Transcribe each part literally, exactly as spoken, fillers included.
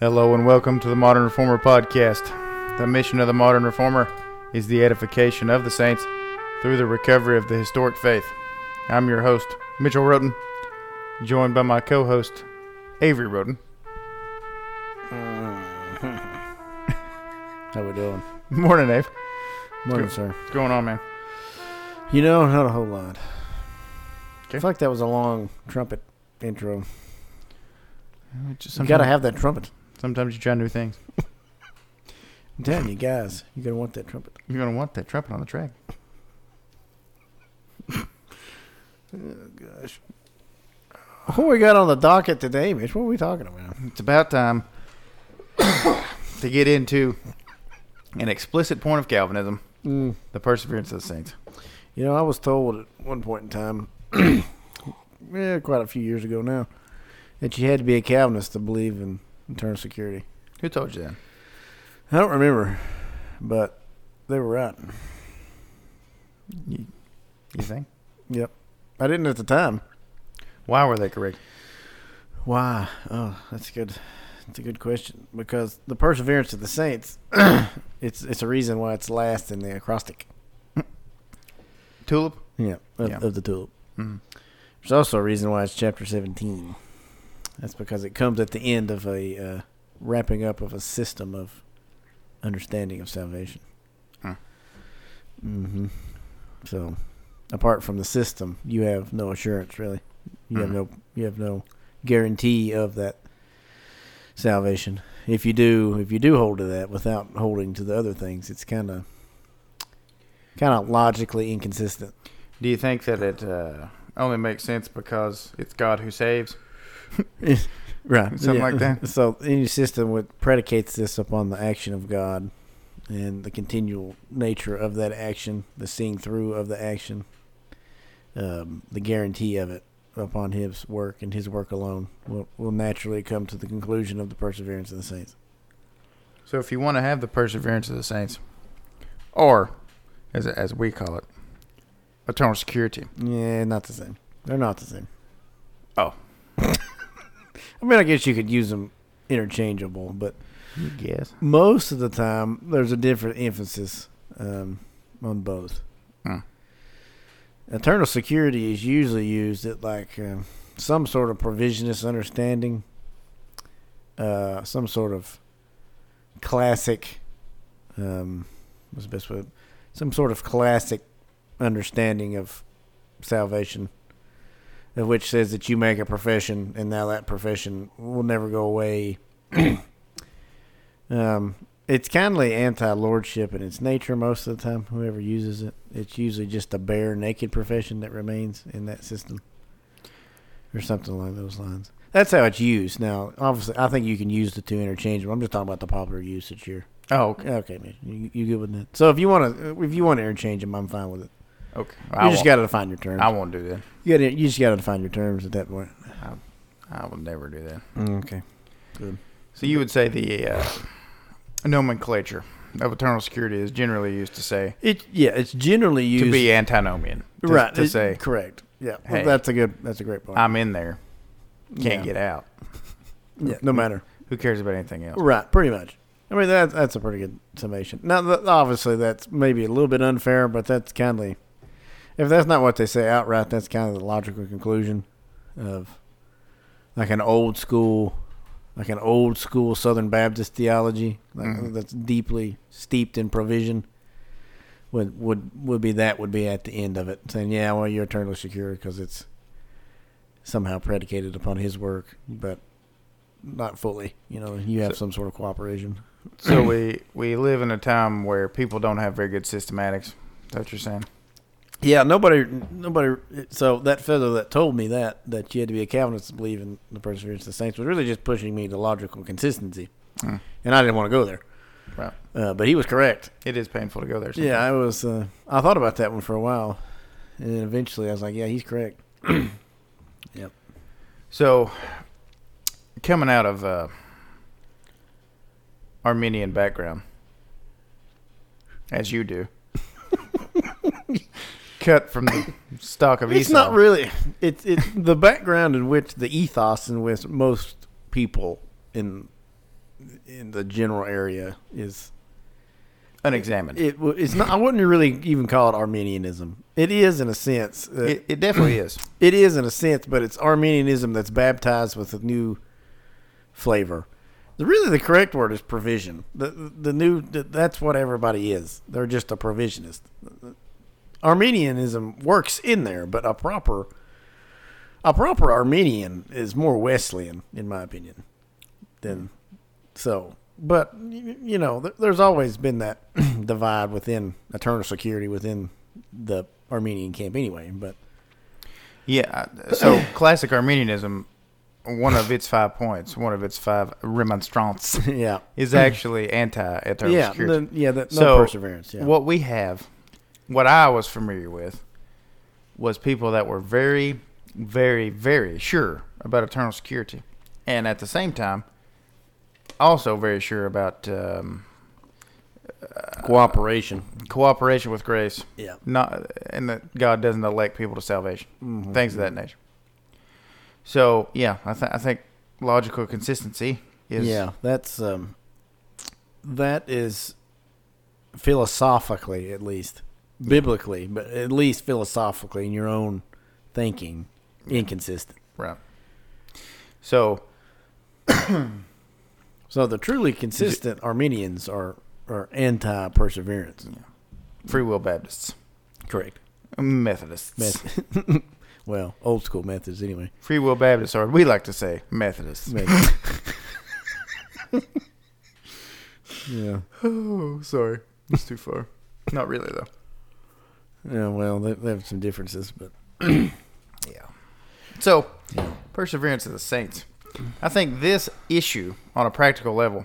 Hello and welcome to the Modern Reformer podcast. The mission of the Modern Reformer is the edification of the saints through the recovery of the historic faith. I'm your host, Mitchell Roden, joined by my co-host, Avery Roden. How we doing? Morning, Dave. Morning, Go- sir. What's going on, man? You know, not a whole lot. Okay. I feel like that was a long trumpet intro. Just you gotta have that trumpet. Sometimes you try new things. I'm telling you guys, you're going to want that trumpet. You're going to want that trumpet on the track. Oh, gosh. What we got on the docket today, Mitch? What are we talking about? It's about time to get into an explicit point of Calvinism, mm. the perseverance of the saints. You know, I was told at one point in time, yeah, quite a few years ago now, that you had to be a Calvinist to believe in eternal security. Who told you that? I don't remember, but they were right. You, you think? Yep. I didn't at the time. Why were they correct? Why? Oh, that's good. That's a good question. Because the perseverance of the saints, it's it's a reason why it's last in the acrostic. Tulip? Yeah, of, yeah. of the tulip. Mm-hmm. There's also a reason why it's chapter seventeen. That's because it comes at the end of a uh, wrapping up of a system of understanding of salvation. Huh. Mm-hmm. So, apart from the system, you have no assurance, really. You mm-hmm. have no, you have no guarantee of that salvation. If you do, if you do hold to that without holding to the other things, it's kind of, kind of logically inconsistent. Do you think that it uh, only makes sense because it's God who saves? Right. Something yeah. like that. So any system which predicates this upon the action of God and the continual nature of that action, the seeing through of the action, um, the guarantee of it upon his work and his work alone will, will naturally come to the conclusion of the perseverance of the saints. So if you want to have the perseverance of the saints, or as as we call it, eternal security. Yeah, not the same. They're not the same. Oh. I mean, I guess you could use them interchangeable, but you guess. Most of the time there's a different emphasis um, on both. Mm. Eternal security is usually used at like uh, some sort of provisionist understanding, uh, some sort of classic, um, what's the best word? Some sort of classic understanding of salvation, which says that you make a profession, and now that profession will never go away. um, it's kindly anti-lordship in its nature most of the time, whoever uses it. It's usually just a bare, naked profession that remains in that system, or something along those lines. That's how it's used. Now, obviously, I think you can use the two interchangeable. I'm just talking about the popular usage here. Oh, okay. Okay, man. You, you good with that? So if you want to, if you want to interchange them, I'm fine with it. Okay. Well, you just got to define your terms. I won't do that. You, gotta, you just got to define your terms at that point. I, I will never do that. Okay. Good. So you would say the uh, nomenclature of eternal security is generally used to say... It, yeah, it's generally used... To be antinomian. To, right. To it, say... Correct. Yeah. Hey, well, that's a good... That's a great point. I'm in there. Can't yeah. get out. Yeah. No matter. Who cares about anything else? Right. Pretty much. I mean, that, that's a pretty good summation. Now, obviously, that's maybe a little bit unfair, but that's kindly... If that's not what they say outright, that's kind of the logical conclusion of like an old school, like an old school Southern Baptist theology, like mm-hmm. that's deeply steeped in provision. Would would would be that would be at the end of it, saying, "Yeah, well, you're eternally secure because it's somehow predicated upon His work, but not fully. You know, you have so, some sort of cooperation." So we we live in a time where people don't have very good systematics. Is that what you're saying? Yeah, nobody, nobody. So that fellow that told me that that you had to be a Calvinist to believe in the perseverance of the saints was really just pushing me to logical consistency, mm. and I didn't want to go there. Right. Uh, but he was correct. It is painful to go there. Sometimes. Yeah, I was. Uh, I thought about that one for a while, and then eventually I was like, "Yeah, he's correct." Yep. So, coming out of uh, Arminian background, as you do. Cut from the stock of Esau. It's not really. It's it's the background in which the ethos in which most people in in the general area is unexamined. It, it it's not. I wouldn't really even call it Arminianism. It is in a sense. Uh, it, it definitely is. It is in a sense, but it's Arminianism that's baptized with a new flavor. The, really, the correct word is provision. The the, the new the, that's what everybody is. They're just a provisionist. Arminianism works in there, but a proper a proper Arminian is more Wesleyan, in my opinion. Than so. But, you know, there's always been that divide within eternal security within the Arminian camp anyway. But yeah, so classic Arminianism, one of its five points, one of its five remonstrants, yeah, is actually anti-eternal yeah, security. The, yeah, the, no so perseverance. Yeah. What we have, what I was familiar with, was people that were very, very, very sure about eternal security. And at the same time, also very sure about um, uh, cooperation, cooperation with grace. Yeah, not and that God doesn't elect people to salvation, mm-hmm. things of that nature. So yeah, I, th- I think logical consistency is yeah. That's um, that is philosophically, at least biblically, but at least philosophically in your own thinking, inconsistent. Right. So. So the truly consistent it, Arminians are, are anti-perseverance. Yeah. Free will Baptists. Correct. Methodists. Meth- well, old school Methodists anyway. Free will Baptists are, we like to say, Methodists. Methodists. yeah. Oh, sorry. That's too far. Not really, though. Yeah, well, they, they have some differences, but... yeah. So, yeah. Perseverance of the Saints. I think this issue, on a practical level,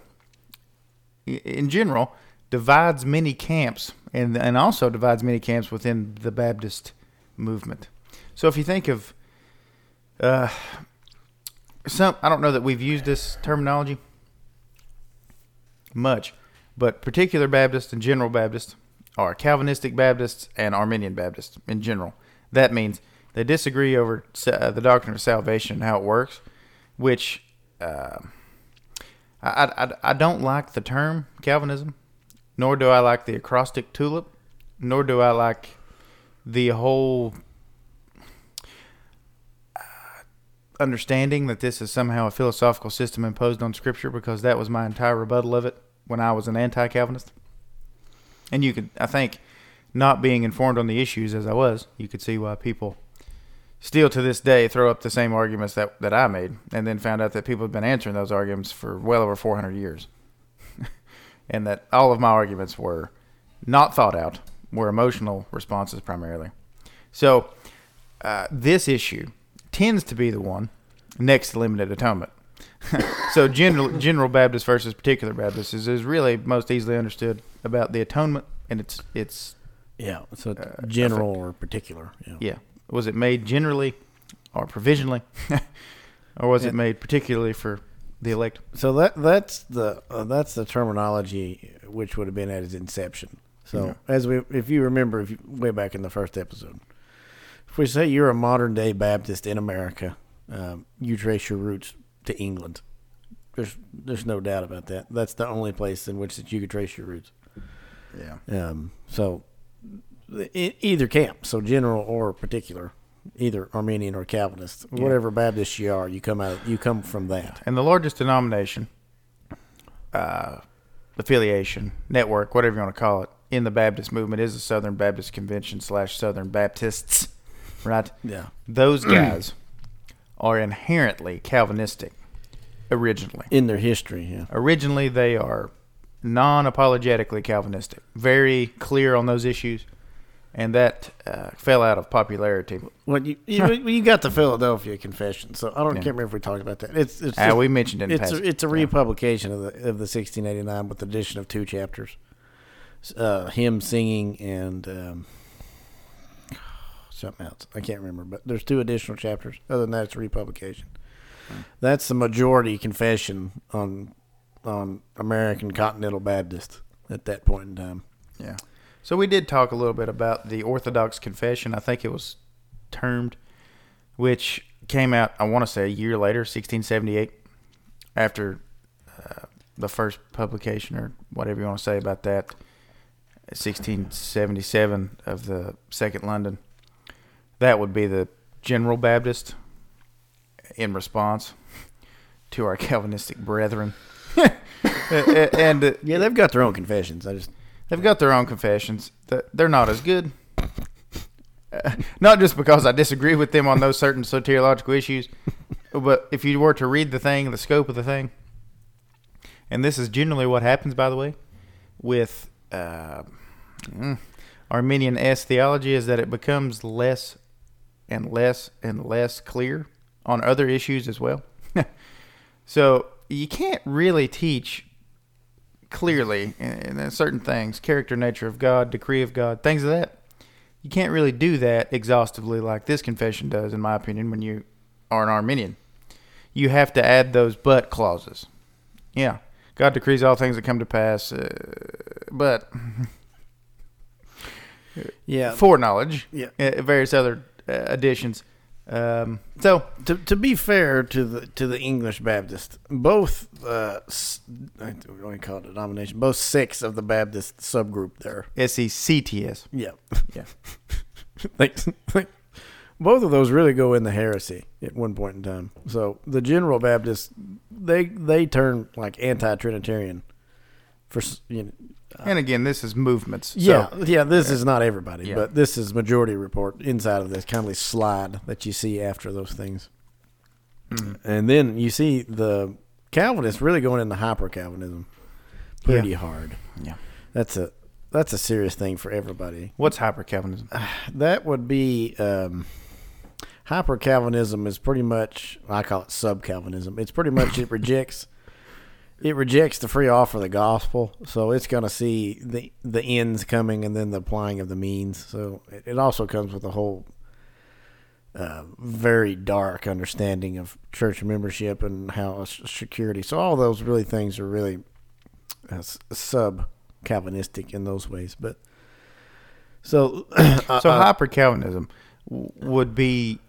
in general, divides many camps and and also divides many camps within the Baptist movement. So if you think of uh, some, I don't know that we've used this terminology much, but Particular Baptist and General Baptist are Calvinistic Baptists and Arminian Baptists in general. That means they disagree over uh, the doctrine of salvation and how it works. Which uh, I, I, I don't like the term Calvinism, nor do I like the acrostic Tulip, nor do I like the whole uh, understanding that this is somehow a philosophical system imposed on Scripture, because that was my entire rebuttal of it when I was an anti-Calvinist. And you could, I think, not being informed on the issues as I was, you could see why people... still to this day throw up the same arguments that, that I made, and then found out that people had been answering those arguments for well over four hundred years. And that all of my arguments were not thought out, were emotional responses primarily. So uh, this issue tends to be the one next to limited atonement. So general, General Baptist versus Particular Baptist is, is really most easily understood about the atonement and its... its yeah, so it's uh, general effect. Or particular. Yeah. yeah. Was it made generally or provisionally, or was it made particularly for the elect? So that that's the uh, that's the terminology which would have been at its inception. So yeah. as we, if you remember, if you, way back in the first episode, if we say you're a modern day Baptist in America, um, you trace your roots to England. There's there's no doubt about that. That's the only place in which that you could trace your roots. Yeah. Um. So. Either camp, so general or particular, either Arminian or Calvinist, yeah. whatever Baptist you are, you come out, you come from that. And the largest denomination, uh, affiliation, network, whatever you want to call it, in the Baptist movement is the Southern Baptist Convention slash Southern Baptists, right? Yeah, those guys are inherently Calvinistic originally in their history. Yeah, originally they are non-apologetically Calvinistic, very clear on those issues. And that uh, fell out of popularity. Well, you you, you got the Philadelphia Confession, so I don't yeah. can't remember if we talked about that. It's, it's just, uh, we mentioned it. In it's a, it's a republication yeah. of the of the sixteen eighty-nine with the addition of two chapters, uh, hymn singing and um, something else. I can't remember, but there's two additional chapters. Other than that, it's a republication. Hmm. That's the majority confession on on American Continental Baptist at that point in time. Yeah. So we did talk a little bit about the Orthodox Confession, I think it was termed, which came out, I want to say, a year later, sixteen seventy-eight, after uh, the first publication or whatever you want to say about that, sixteen seventy-seven of the Second London. That would be the General Baptist in response to our Calvinistic brethren. and uh, yeah, they've got their own confessions. I just they've got their own confessions. They're not as good. Uh, not just because I disagree with them on those certain soteriological issues, but if you were to read the thing, the scope of the thing, and this is generally what happens, by the way, with uh, mm, Arminian-esque theology, is that it becomes less and less and less clear on other issues as well. So you can't really teach clearly in, in certain things, character, nature of God, decree of God, things of that. You can't really do that exhaustively like this confession does, in my opinion, when you are an Arminian. You have to add those but clauses. Yeah, God decrees all things that come to pass, uh, but yeah, foreknowledge, yeah, uh, various other uh, additions. Um, so to to be fair to the to the English Baptist, both uh, I don't call it a denomination, both six of the Baptist subgroup there, S E C T S. Yeah, yeah. like, like, both of those really go into heresy at one point in time. So the General Baptists, they they turn like anti-Trinitarian for you know. Uh, and again, this is movements. So. Yeah, yeah. This is not everybody, yeah. But this is majority report inside of this kind of slide that you see after those things. Mm. And then you see the Calvinists really going into hyper-Calvinism pretty yeah. hard. Yeah, that's a that's a serious thing for everybody. What's hyper-Calvinism? Uh, that would be um, hyper-Calvinism is pretty much, I call it sub-Calvinism. It's pretty much it rejects. It rejects the free offer of the gospel, so it's going to see the the ends coming and then the applying of the means. So it, it also comes with a whole uh, very dark understanding of church membership and how security. So all those really things are really uh, sub-Calvinistic in those ways. But so uh, so hyper-Calvinism would be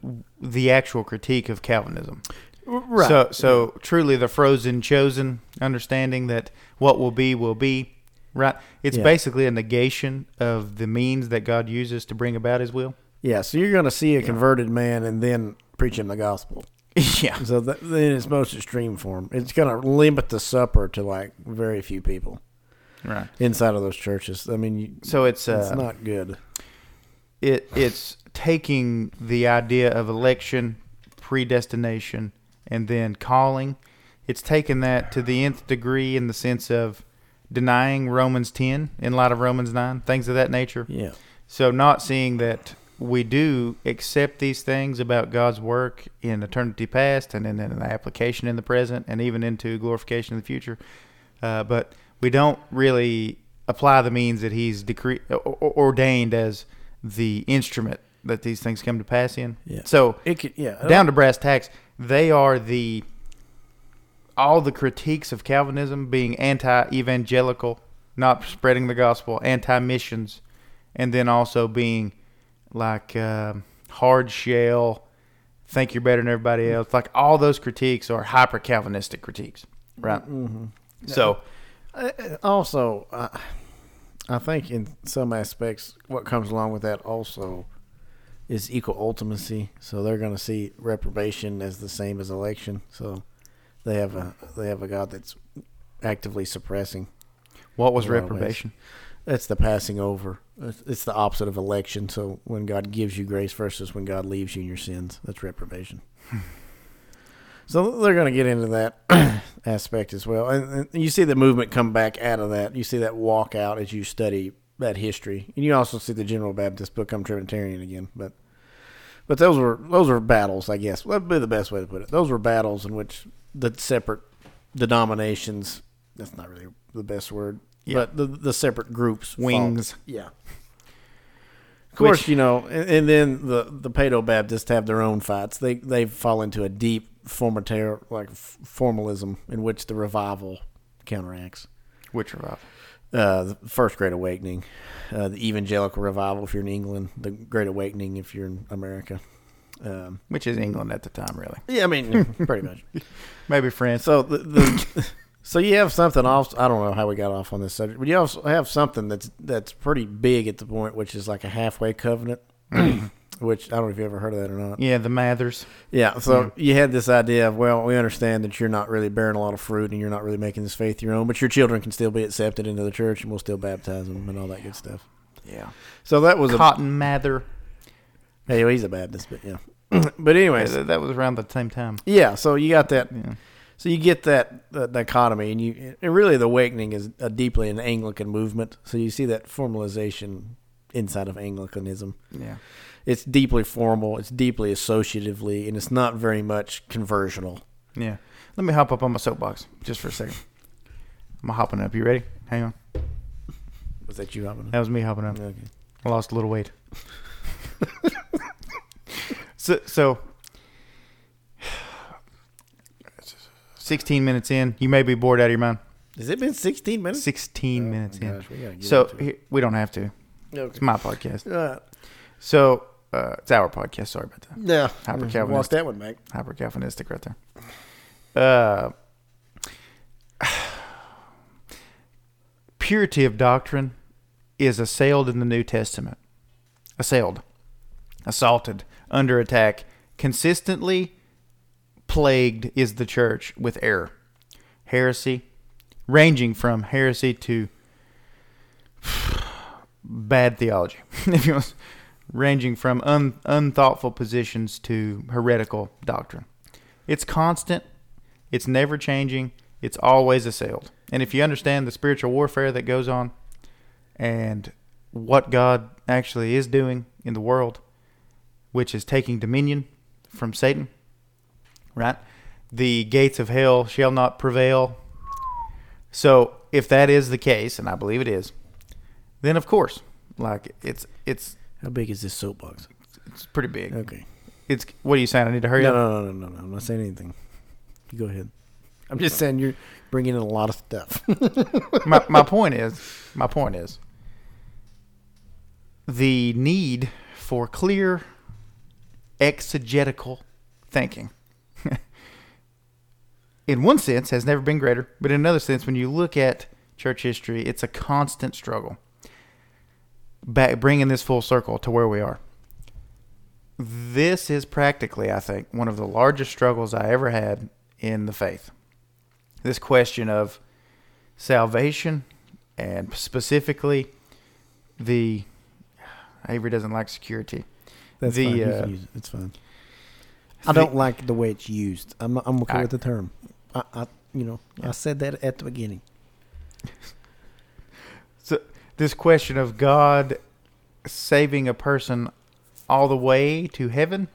the actual critique of Calvinism. Right. So, so truly the frozen chosen understanding that what will be will be, right? It's yeah. basically a negation of the means that God uses to bring about His will. Yeah. So you're going to see a converted man and then preach him the gospel. Yeah. So that, in its most extreme form, it's going to limit the supper to like very few people, right? Inside of those churches. I mean, you, so it's it's uh, not good. It it's taking the idea of election, predestination, and then calling, it's taken that to the nth degree in the sense of denying Romans ten in light of Romans nine, things of that nature. Yeah. So not seeing that we do accept these things about God's work in eternity past and in an application in the present and even into glorification in the future, uh, but we don't really apply the means that He's decree- ordained as the instrument that these things come to pass in. Yeah. So it could, yeah, down to brass tacks, they are the all the critiques of Calvinism being anti-evangelical, not spreading the gospel, anti-missions, and then also being like uh, hard shell, think you're better than everybody else. Like all those critiques are hyper-Calvinistic critiques, right? Mm-hmm. So also, uh, I think in some aspects, what comes along with that also is equal ultimacy, so they're going to see reprobation as the same as election. So they have a they have a God that's actively suppressing. What was reprobation? That's the passing over. It's the opposite of election. So when God gives you grace versus when God leaves you in your sins, that's reprobation. So they're going to get into that aspect as well, and, and you see the movement come back out of that. You see that walk out as you study that history, and you also see the General Baptist become Trinitarian again, but but those were those were battles, I guess. That'd be the best way to put it. Those were battles in which the separate denominations. That's not really the best word, yeah. but the the separate groups, wings, fought. Yeah. Of course, which, you know, and, and then the the Paedo-Baptists have their own fights. They they fall into a deep formater like formalism in which the revival counteracts. Which revival? Uh, the First Great Awakening, uh, the Evangelical Revival if you're in England, the Great Awakening if you're in America. Um, Which is England at the time, really. Yeah, I mean, pretty much. Maybe France. So the, the So you have something off. I don't know how we got off on this subject, but you also have something that's that's pretty big at the point, which is like a halfway covenant, which I don't know if you ever heard of that or not. Yeah, the Mathers. Yeah, so mm. you had this idea of, well, we understand that you're not really bearing a lot of fruit and you're not really making this faith your own, but your children can still be accepted into the church and we'll still baptize them and all that good stuff. Yeah. So that was Cotton a, Mather. Hey, well, he's a Baptist, but yeah. But anyways, yeah, that was around the same time. Yeah, so you got that. Yeah. So you get that uh, dichotomy, and you and really the awakening is a deeply an Anglican movement. So you see that formalization inside of Anglicanism. Yeah, it's deeply formal, it's deeply associatively, and it's not very much conversional. Yeah, let me hop up on my soapbox just for a second. I'm hopping up. You ready? Hang on. Was that you hopping up? That was me hopping up. Okay. I lost a little weight. So, so sixteen minutes in, you may be bored out of your mind. Has it been sixteen minutes? sixteen oh, minutes in. Gosh, we so here, we don't have to. Okay. It's my podcast. Uh, so uh, it's our podcast. Sorry about that. Yeah, hyper Calvinistic. Lost that one, Mike. Hyper Calvinistic, right there. Uh, purity of doctrine is assailed in the New Testament. Assailed, assaulted, under attack, consistently plagued is the church with error, heresy, ranging from heresy to bad theology, if you want, ranging from un, unthoughtful positions to heretical doctrine. It's constant, it's never changing, it's always assailed. And if you understand the spiritual warfare that goes on and what God actually is doing in the world, which is taking dominion from Satan, right? The gates of hell shall not prevail. So if that is the case, and I believe it is, then of course, like it's it's how big is this soapbox? It's pretty big. Okay. It's what are you saying? I need to hurry no, up. No, no, no, no, no. I'm not saying anything. You go ahead. I'm just saying you're bringing in a lot of stuff. my my point is, my point is, the need for clear exegetical thinking in one sense has never been greater, but in another sense, when you look at church history, it's a constant struggle. Back, bringing this full circle to where we are, this is practically, I think, one of the largest struggles I ever had in the faith. This question of salvation, and specifically the Avery doesn't like security. That's the, fine. Uh, it's fine. I the, don't like the way it's used. I'm not, I'm okay I, with the term. I, I you know yeah. I said that at the beginning. So this question of God saving a person all the way to heaven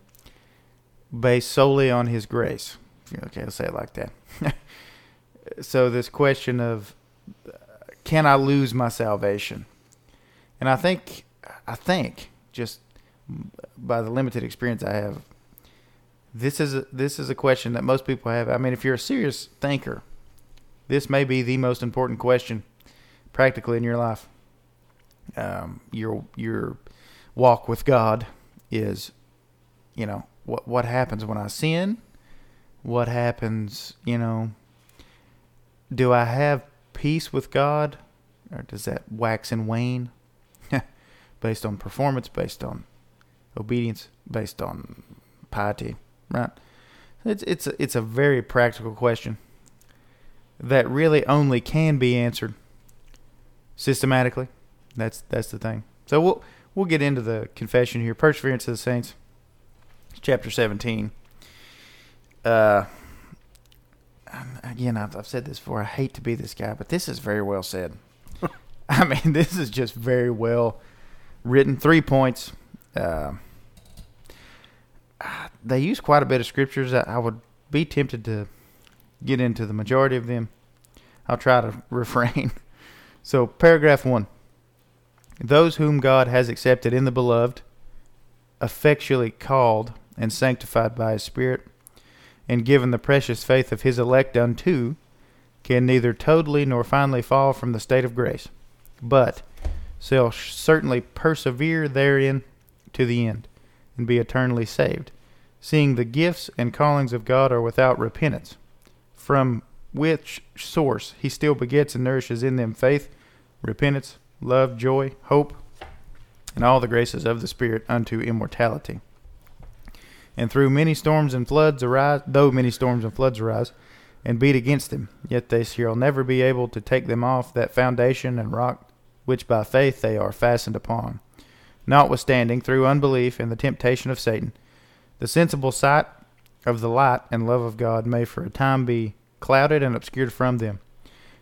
based solely on His grace. Okay, I'll say it like that. So this question of uh, can I lose my salvation? And I think I think just by the limited experience I have, this is a, this is a question that most people have. I mean, if you're a serious thinker, this may be the most important question practically in your life. Um, your your walk with God is, you know, what what happens when I sin? What happens, you know? Do I have peace with God, or does that wax and wane? Based on performance, based on obedience, based on piety, right? It's it's a, it's a very practical question that really only can be answered systematically. That's that's the thing. So we'll we'll get into the confession here. Perseverance of the Saints, chapter seventeen. Uh, again, I've, I've said this before. I hate to be this guy, but this is very well said. I mean, this is just very well written. Three points. Uh, they use quite a bit of scriptures. I, I would be tempted to get into the majority of them. I'll try to refrain. So, paragraph one. Those whom God has accepted in the beloved, effectually called and sanctified by His Spirit, and given the precious faith of His elect unto, can neither totally nor finally fall from the state of grace, but shall certainly persevere therein to the end, and be eternally saved, seeing the gifts and callings of God are without repentance, from which source he still begets and nourishes in them faith, repentance, love, joy, hope, and all the graces of the Spirit unto immortality. And through many storms and floods arise, though many storms and floods arise, and beat against them, yet they shall never be able to take them off that foundation and rock which by faith they are fastened upon. Notwithstanding, through unbelief and the temptation of Satan, the sensible sight of the light and love of God may for a time be clouded and obscured from them.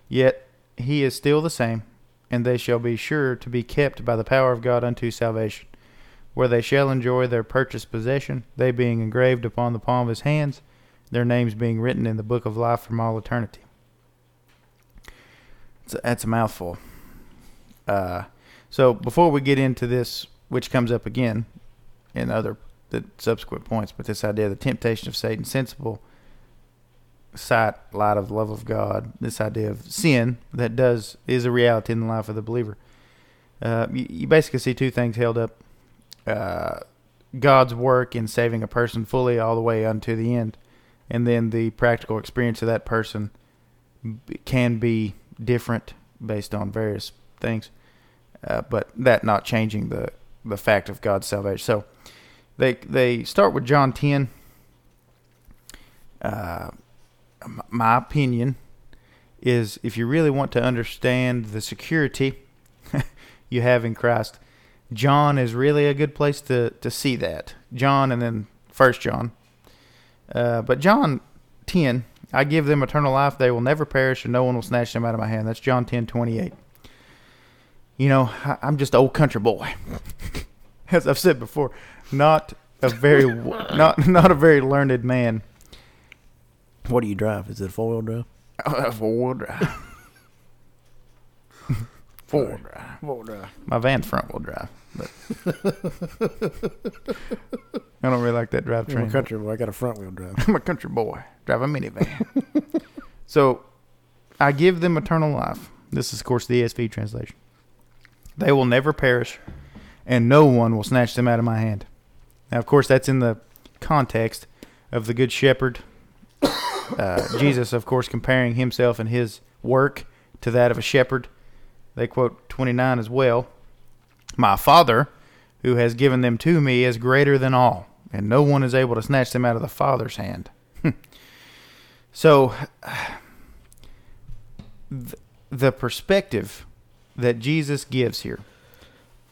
Yet he is still the same, and they shall be sure to be kept by the power of God unto salvation, where they shall enjoy their purchased possession, they being engraved upon the palm of his hands, their names being written in the book of life from all eternity. That's a mouthful. Uh, so before we get into this, which comes up again in other the subsequent points, but this idea of the temptation of Satan, sensible sight, light of the love of God, this idea of sin that does is a reality in the life of the believer. Uh, you, you basically see two things held up. Uh, God's work in saving a person fully all the way unto the end, and then the practical experience of that person can be different based on various things, uh, but that not changing the, the fact of God's salvation. So they they start with John ten. Uh, my opinion is if you really want to understand the security you have in Christ, John is really a good place to, to see that. John and then First John. Uh, but John ten, I give them eternal life, they will never perish, and no one will snatch them out of my hand. That's John ten twenty eight. You know, I, I'm just an old country boy, as I've said before, not a very not not a very learned man. What do you drive? Is it a four wheel drive? Oh, four wheel drive. Four wheel drive. Four wheel drive. My van's front wheel drive. But I don't really like that drive train. I'm a country boy. I got a front wheel drive. I'm a country boy. Drive a minivan. So, I give them eternal life. This is, of course, the E S V translation. They will never perish, and no one will snatch them out of my hand. Now, of course, that's in the context of the Good Shepherd. Uh, Jesus, of course, comparing himself and his work to that of a shepherd. They quote twenty-nine as well. My Father, who has given them to me, is greater than all, and no one is able to snatch them out of the Father's hand. So, th- the perspective that Jesus gives here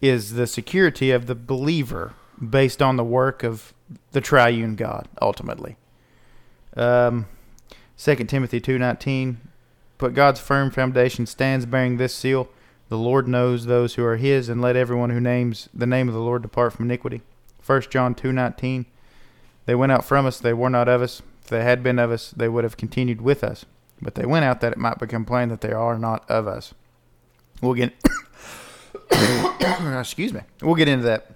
is the security of the believer based on the work of the triune God, ultimately. Um, Second Timothy two nineteen, but God's firm foundation stands bearing this seal, the Lord knows those who are his, and let everyone who names the name of the Lord depart from iniquity. First John two nineteen, they went out from us, they were not of us. If they had been of us, they would have continued with us. But they went out that it might become plain that they are not of us. We'll get excuse me. We'll get into that.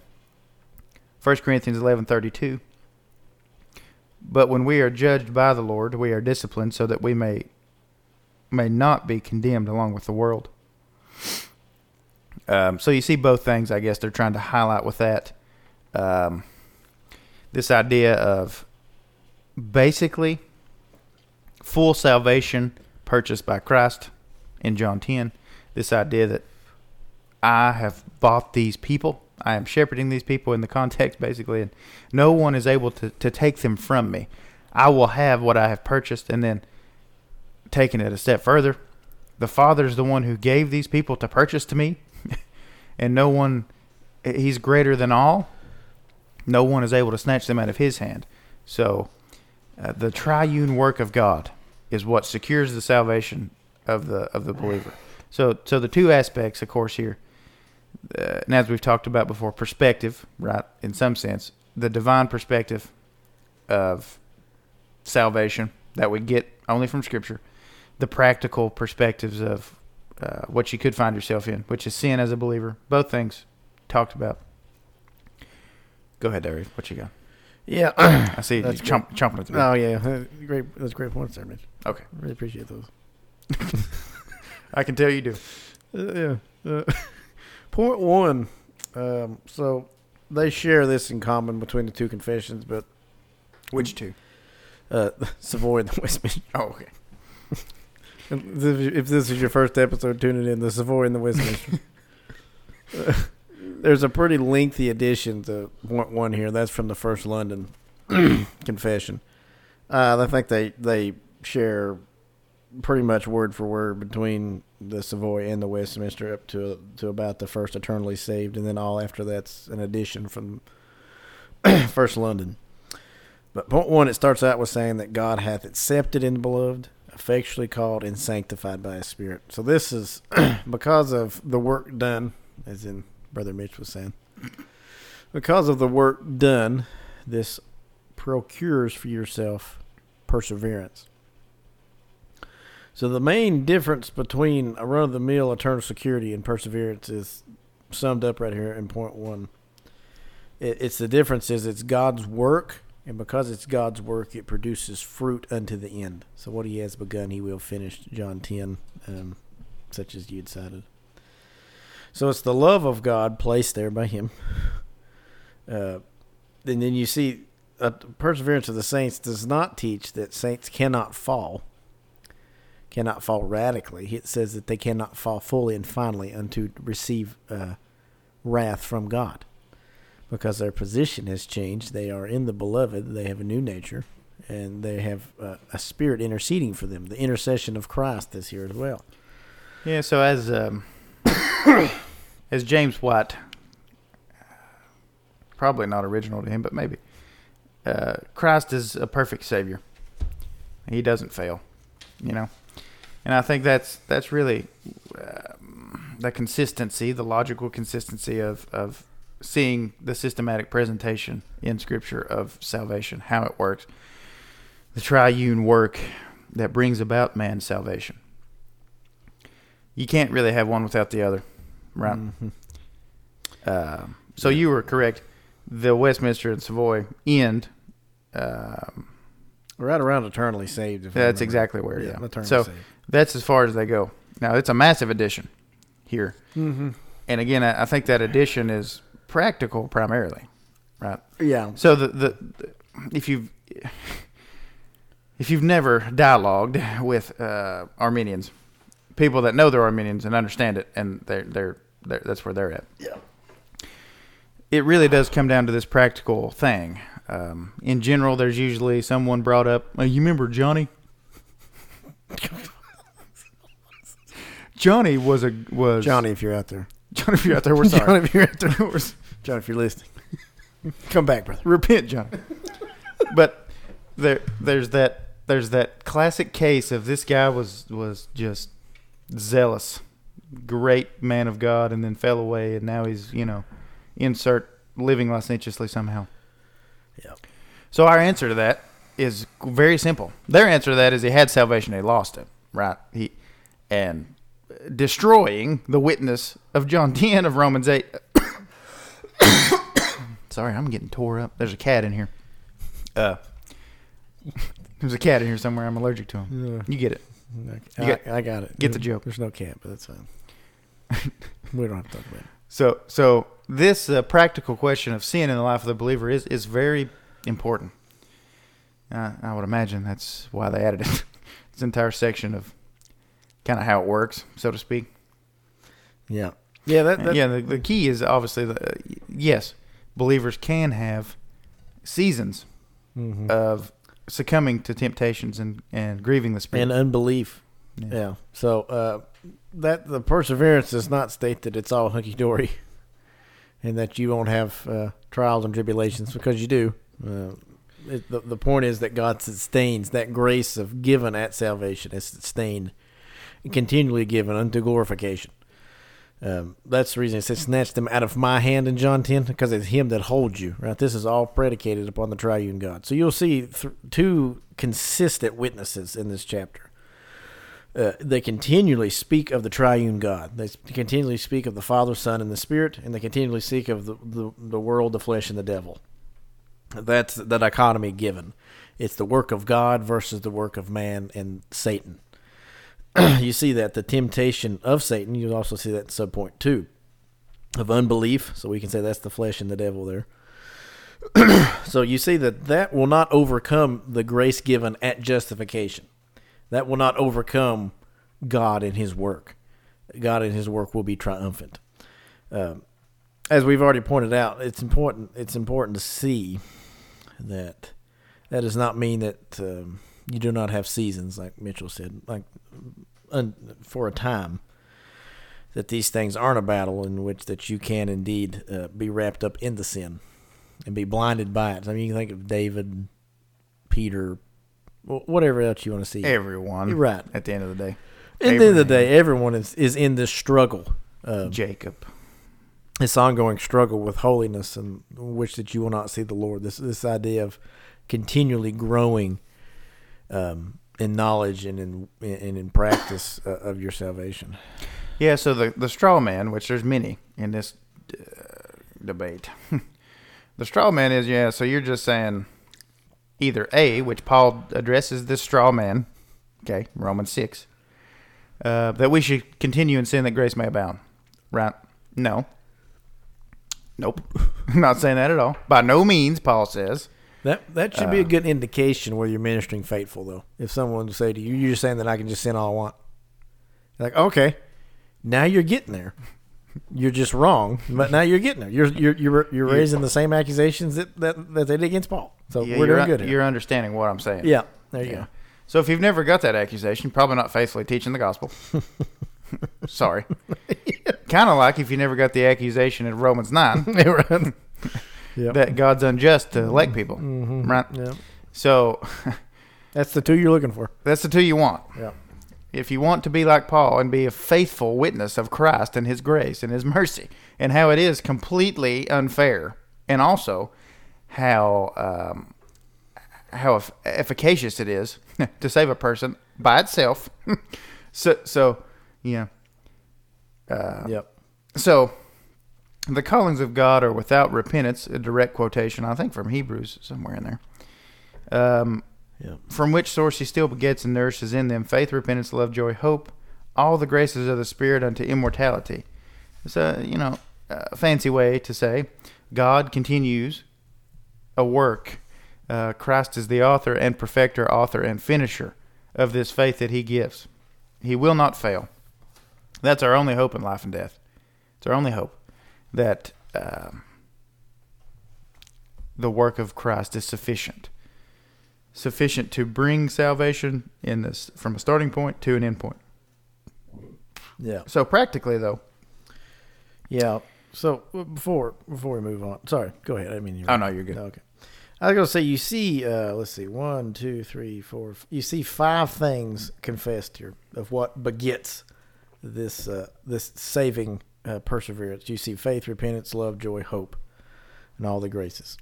First Corinthians eleven thirty-two. But when we are judged by the Lord, we are disciplined so that we may may not be condemned along with the world. Um, so you see both things, I guess, they're trying to highlight with that. Um, this idea of basically full salvation purchased by Christ in John ten. This idea that I have bought these people. I am shepherding these people in the context, basically, and no one is able to, to take them from me. I will have what I have purchased, and then taking it a step further, the Father is the one who gave these people to purchase to me, and no one, he's greater than all. No one is able to snatch them out of his hand. So uh, the triune work of God is what secures the salvation of the of the believer. So so the two aspects, of course, here, uh, and as we've talked about before, perspective, right, in some sense, the divine perspective of salvation that we get only from Scripture, the practical perspectives of uh, what you could find yourself in, which is sin as a believer. Both things talked about. Go ahead, Derry. What you got? Yeah. I see you chomp, chomping at the bit. Oh, yeah. Great. That's great points there, Mitch. Okay. I really appreciate those. I can tell you do. Uh, yeah. Uh, point one. Um, so they share this in common between the two confessions, but... Which two? Uh, Savoy and the Westminster. Oh, okay. If this is your first episode, tune in. The Savoy and the Westminster. uh, there's a pretty lengthy addition to one here. That's from the First London Confession. Uh, I think they, they share pretty much word for word between the Savoy and the Westminster up to to about the first eternally saved, and then all after that's an addition from First London. But point one, it starts out with saying that God hath accepted in the beloved, affectionately called and sanctified by his Spirit. So this is because of the work done, as in Brother Mitch was saying, because of the work done, this procures for yourself perseverance. So the main difference between a run-of-the-mill eternal security and perseverance is summed up right here in point one. It, it's the difference is it's God's work, and because it's God's work, it produces fruit unto the end. So what he has begun, he will finish, John ten, um, such as you'd cited. So it's the love of God placed there by him. Uh, and then you see, uh, Perseverance of the Saints does not teach that saints cannot fall. Cannot fall radically. It says that they cannot fall fully and finally unto receive uh, wrath from God, because their position has changed. They are in the beloved. They have a new nature, and they have uh, a Spirit interceding for them. The intercession of Christ is here as well. Yeah. So as um, as James White, probably not original to him, but maybe uh, Christ is a perfect Savior. He doesn't fail. You know. And I think that's that's really uh, the consistency, the logical consistency of, of seeing the systematic presentation in Scripture of salvation, how it works, the triune work that brings about man's salvation. You can't really have one without the other, right? Mm-hmm. Uh, so you were correct. The Westminster and Savoy end... Uh, Right around eternally saved. If that's exactly where, yeah. yeah. So saved. That's as far as they go. Now, it's a massive addition here. Mm-hmm. And again, I think that addition is practical primarily, right? Yeah. So the, the, the if you've if you've never dialogued with uh, Arminians, people that know they're Arminians and understand it, and they're, they're they're that's where they're at. Yeah. It really does come down to this practical thing. Um, in general, there's usually someone brought up, oh, you remember Johnny? Johnny was a... was Johnny, if you're out there. Johnny, if you're out there, we're sorry. Johnny, if you're out there, we're sorry. Johnny, if you're listening. Come back, brother. Repent, Johnny. But there, there's that there's that classic case of this guy was, was just zealous, great man of God, and then fell away, and now he's, you know, insert living licentiously somehow. Yep. So our answer to that is very simple. Their answer to that is he had salvation, he lost it, right? He and destroying the witness of John ten of Romans eight. Sorry, I'm getting tore up. There's a cat in here. Uh, there's a cat in here somewhere. I'm allergic to him. Yeah. You get it. I, you got, I got it. Get there's, the joke. There's no cat, but that's fine. We don't have to talk about it. So, so this uh, practical question of sin in the life of the believer is, is very important. Uh, I would imagine that's why they added it. This entire section of kind of how it works, so to speak. Yeah. Yeah, that, that, yeah the, the key is obviously, the, uh, yes, believers can have seasons mm-hmm. of succumbing to temptations and, and grieving the Spirit. And unbelief. Yeah. yeah. So uh, that the perseverance does not state that it's all hunky-dory and that you won't have uh, trials and tribulations, because you do. Uh, it, the, the point is that God sustains that grace of given at salvation is sustained and continually given unto glorification. Um, that's the reason it says, snatch them out of my hand in John ten, because it's him that holds you, right? This is all predicated upon the triune God. So you'll see th- two consistent witnesses in this chapter. Uh, they continually speak of the triune God. They continually speak of the Father, Son, and the Spirit, and they continually speak of the, the, the world, the flesh, and the devil. That's the dichotomy given. It's the work of God versus the work of man and Satan. You see that, the temptation of Satan. You also see that in subpoint two, of unbelief. So we can say that's the flesh and the devil there. So you see that that will not overcome the grace given at justification. That will not overcome God and his work. God and his work will be triumphant. Um, as we've already pointed out, it's important It's important to see that that does not mean that um, you do not have seasons, like Mitchell said, like un, for a time, that these things aren't a battle in which that you can indeed uh, be wrapped up in the sin and be blinded by it. I mean, you can think of David, Peter, whatever else you want to see. Everyone. You're right. At the end of the day. At Abraham. the end of the day, everyone is, is in this struggle. Um, Jacob. This ongoing struggle with holiness, and which that you will not see the Lord. This this idea of continually growing um, in knowledge and in and in practice uh, of your salvation. Yeah, so the, the straw man, which there's many in this uh, debate. The straw man is, yeah, so you're just saying either A, which Paul addresses this straw man, okay, Romans six, uh, that we should continue in sin that grace may abound. Right? No. Nope. I'm not saying that at all. By no means, Paul says. That that should uh, be a good indication where you're ministering faithful, though. If someone would say to you, you're saying that I can just sin all I want. You're like, okay. Now you're getting there. You're just wrong, but now you're getting there. You're you're you're, you're raising the same accusations that, that, that they did against Paul. So yeah, we're doing good here. You're understanding what I'm saying. Yeah, there you yeah. go. So if you've never got that accusation, probably not faithfully teaching the gospel. Sorry. Yeah. Kind of like if you never got the accusation in Romans nine yep. that God's unjust to elect people. Mm-hmm. Right? Yep. So that's the two you're looking for. That's the two you want. Yeah. If you want to be like Paul and be a faithful witness of Christ and his grace and his mercy and how it is completely unfair, and also how um, how efficacious it is to save a person by itself. so, so, yeah. Uh, yep. So, the callings of God are without repentance, a direct quotation, I think, from Hebrews, somewhere in there. Um Yep. From which source he still begets and nourishes in them faith, repentance, love, joy, hope, all the graces of the Spirit unto immortality. It's a, you know, a fancy way to say God continues a work. Uh, Christ is the author and perfecter, author and finisher of this faith that he gives. He will not fail. That's our only hope in life and death. It's our only hope that um, the work of Christ is sufficient. Sufficient to bring salvation in this from a starting point to an end point. Yeah. So practically, though. Yeah. So before before we move on, sorry, go ahead. I mean, you. Oh no, you're good. Okay. I was gonna say you see, uh, let's see, one, two, three, four. You see five things confessed here of what begets this uh, this saving uh, perseverance. You see faith, repentance, love, joy, hope, and all the graces.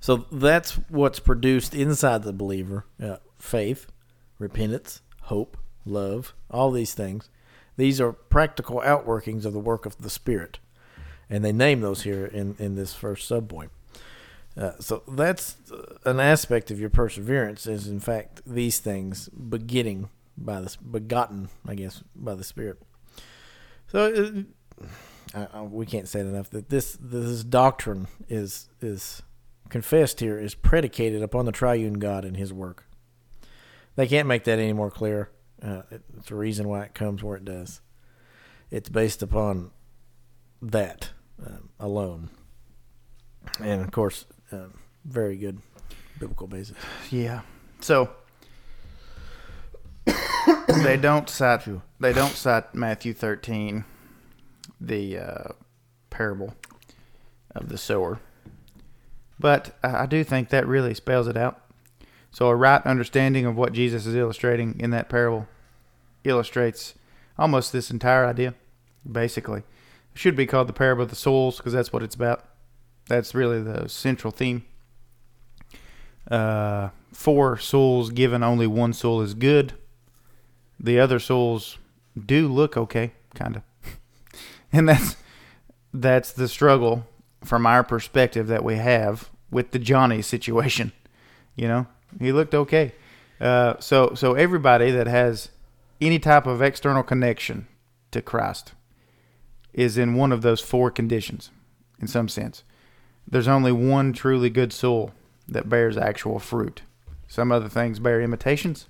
So that's what's produced inside the believer, uh, faith, repentance, hope, love, all these things. These are practical outworkings of the work of the Spirit. And they name those here in, in this first subpoint. Uh, so that's an aspect of your perseverance is, in fact, these things begetting by the, begotten, I guess, by the Spirit. So uh, I, I, we can't say it enough that this, this doctrine is is... confessed here is predicated upon the triune God and his work. They can't make that any more clear. Uh, it's a reason why it comes where it does. It's based upon that uh, alone. And, of course, uh, very good biblical basis. Yeah. So, they don't cite they don't cite Matthew thirteen, the uh, parable of the sower. But I do think that really spells it out. So a right understanding of what Jesus is illustrating in that parable illustrates almost this entire idea, basically. It should be called the parable of the souls because that's what it's about. That's really the central theme. Uh, four souls given, only one soul is good. The other souls do look okay, kind of. And that's that's the struggle from our perspective that we have with the Johnny situation. You know, he looked okay. Uh, so so everybody that has any type of external connection to Christ is in one of those four conditions, in some sense. There's only one truly good soul that bears actual fruit. Some other things bear imitations,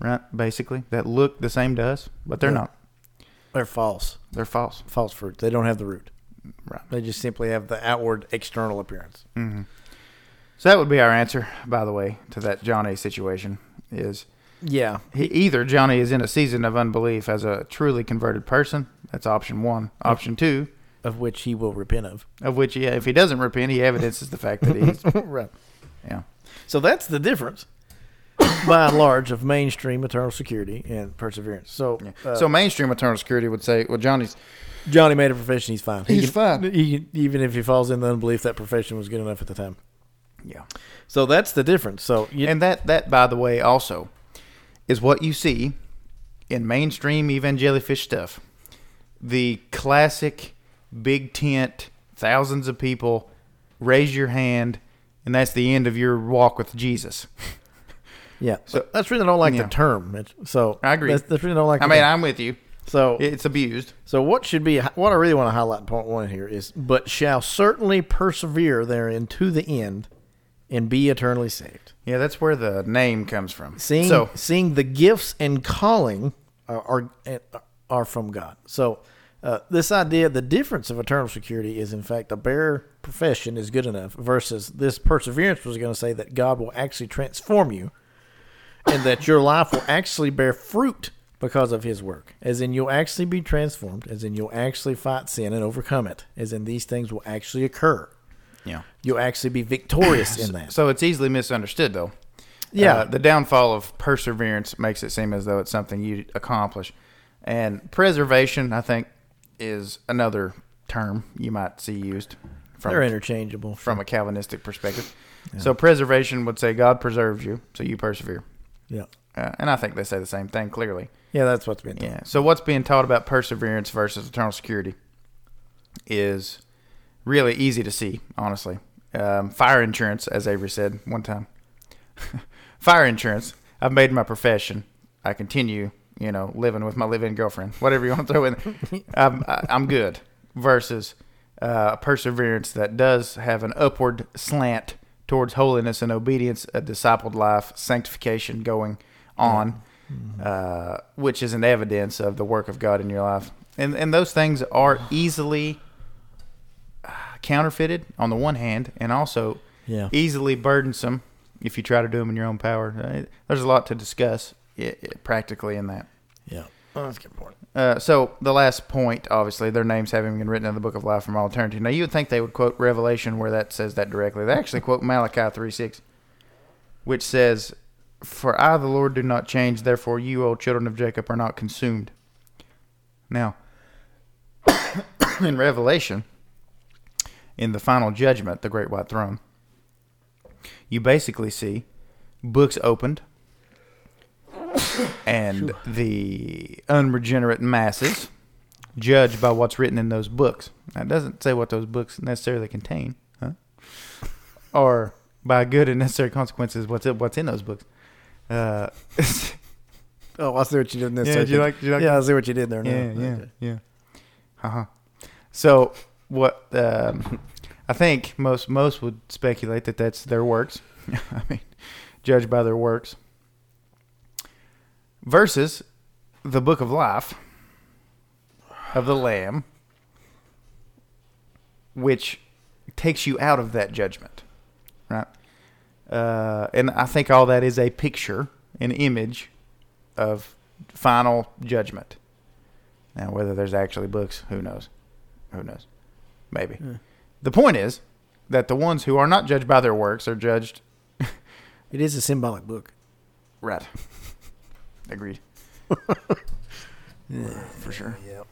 right? Basically, that look the same to us, but they're yeah. not. They're false. They're false. False fruit. They don't have the root. Right. They just simply have the outward external appearance. Mm-hmm. So that would be our answer, by the way, to that John A. situation is... Yeah. He, either Johnny is in a season of unbelief as a truly converted person. That's option one. Option two. Of which he will repent of. Of which, yeah, if he doesn't repent, he evidences the fact that he's... right. Yeah. So that's the difference, by and large, of mainstream eternal security and perseverance. So yeah. uh, so mainstream eternal security would say, well, Johnny's... Johnny made a profession, he's fine. He's he can, fine. He, even if he falls into unbelief, that profession was good enough at the time. Yeah. So that's the difference. So you, And that, that, by the way, also... is what you see in mainstream evangelifish stuff. The classic big tent, thousands of people, raise your hand, and that's the end of your walk with Jesus. Yeah. So that's really don't like yeah. the term. It's, so I agree. That's, that's really don't like I the mean, term. I'm with you. So it's abused. So what should be what I really want to highlight in point one here is but shall certainly persevere therein to the end and be eternally saved. Yeah, that's where the name comes from. Seeing, so, seeing the gifts and calling are are, are from God. So uh, this idea, the difference of eternal security is, in fact, a bare profession is good enough versus this perseverance was going to say that God will actually transform you and that your life will actually bear fruit because of his work, as in you'll actually be transformed, as in you'll actually fight sin and overcome it, as in these things will actually occur. Yeah, you'll actually be victorious in that. So it's easily misunderstood, though. Yeah. Uh, the downfall of perseverance makes it seem as though it's something you accomplish. And preservation, I think, is another term you might see used. From, They're interchangeable. From a Calvinistic perspective. Yeah. So preservation would say God preserves you, so you persevere. Yeah. Uh, and I think they say the same thing, clearly. Yeah, that's what's being taught. Yeah. So what's being taught about perseverance versus eternal security is... really easy to see, honestly. Um, fire insurance, as Avery said one time. Fire insurance. I've made my profession. I continue, you know, living with my live-in girlfriend. Whatever you want to throw in there. I'm, I'm good. Versus uh, perseverance that does have an upward slant towards holiness and obedience, a discipled life, sanctification going on, mm-hmm. uh, which is an evidence of the work of God in your life. And, and those things are easily... counterfeited on the one hand, and also yeah. easily burdensome if you try to do them in your own power. There's a lot to discuss it, it, practically in that. Yeah, well, that's a good point. Uh, so the last point, obviously, their names having been written in the book of life from all eternity. Now you would think they would quote Revelation where that says that directly. They actually quote Malachi three six, which says, "For I, the Lord, do not change. Therefore, you, O children of Jacob, are not consumed." Now, in Revelation. In the final judgment, the great white throne, you basically see books opened and the unregenerate masses judged by what's written in those books. Now, it doesn't say what those books necessarily contain, huh? Or by good and necessary consequences, what's in, what's in those books. Uh, oh, I see what you did in this. Yeah, did you like, did you like yeah I see what you did there. Yeah, no. yeah, okay. yeah. Uh-huh. So... What um, I think most most would speculate that that's their works. I mean, judged by their works. Versus the book of life of the Lamb, which takes you out of that judgment, right? Uh, and I think all that is a picture, an image of final judgment. Now, whether there's actually books, who knows? Who knows? Maybe. Yeah. The point is that the ones who are not judged by their works are judged. It is a symbolic book. Right. Agreed. yeah, For sure. Yeah.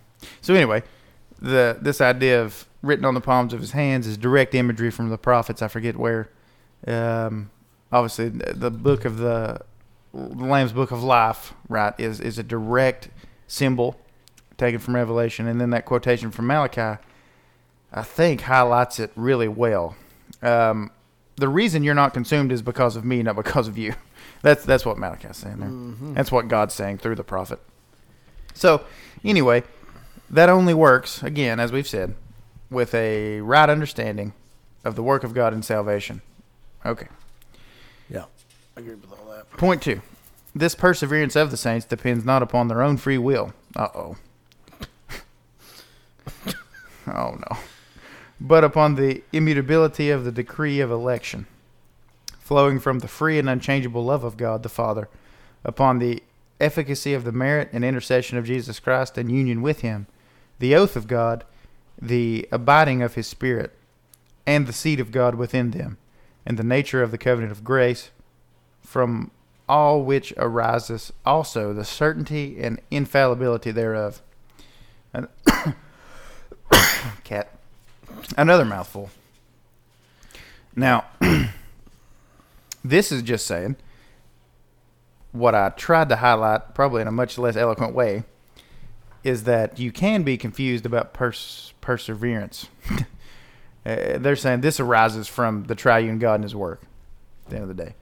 So anyway, the this idea of written on the palms of his hands is direct imagery from the prophets. I forget where. Um, obviously, the book of the, the Lamb's Book of Life, right, is, is a direct symbol taken from Revelation. And then that quotation from Malachi I think highlights it really well. Um, the reason you're not consumed is because of me, not because of you. That's that's what Malachi's saying there. Mm-hmm. That's what God's saying through the prophet. So, anyway, that only works, again, as we've said, with a right understanding of the work of God in salvation. Okay. Yeah. I agree with all that. Point two. This perseverance of the saints depends not upon their own free will. Uh-oh. Oh, no. But upon the immutability of the decree of election, flowing from the free and unchangeable love of God the Father, upon the efficacy of the merit and intercession of Jesus Christ and union with him, the oath of God, the abiding of his Spirit, and the seed of God within them, and the nature of the covenant of grace, from all which arises also the certainty and infallibility thereof. And cat. Another mouthful. Now, this is just saying what I tried to highlight, probably in a much less eloquent way, is that you can be confused about pers- perseverance. uh, they're saying this arises from the triune God and his work at the end of the day.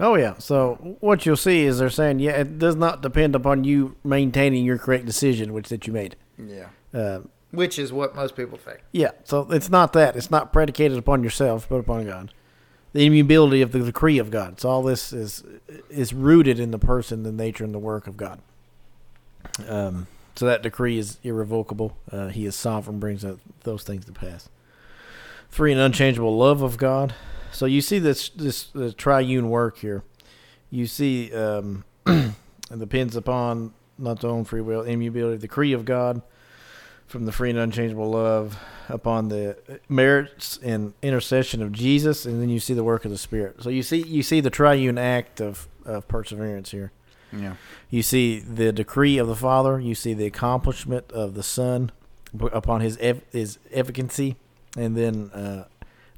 Oh, yeah. So what you'll see is they're saying, yeah, it does not depend upon you maintaining your correct decision, which that you made. Yeah. Uh, Which is what most people think. Yeah, so it's not that. It's not predicated upon yourself, but upon God. The immutability of the decree of God. So all this is is rooted in the person, the nature, and the work of God. Um, so that decree is irrevocable. Uh, he is sovereign, brings those things to pass. Free and unchangeable love of God. So you see this this the triune work here. You see um, it depends upon not the own free will, immutability, the decree of God. From the free and unchangeable love upon the merits and intercession of Jesus, and then you see the work of the Spirit. So you see you see the triune act of, of perseverance here. Yeah. You see the decree of the Father. You see the accomplishment of the Son upon his ev- his efficacy, and then uh,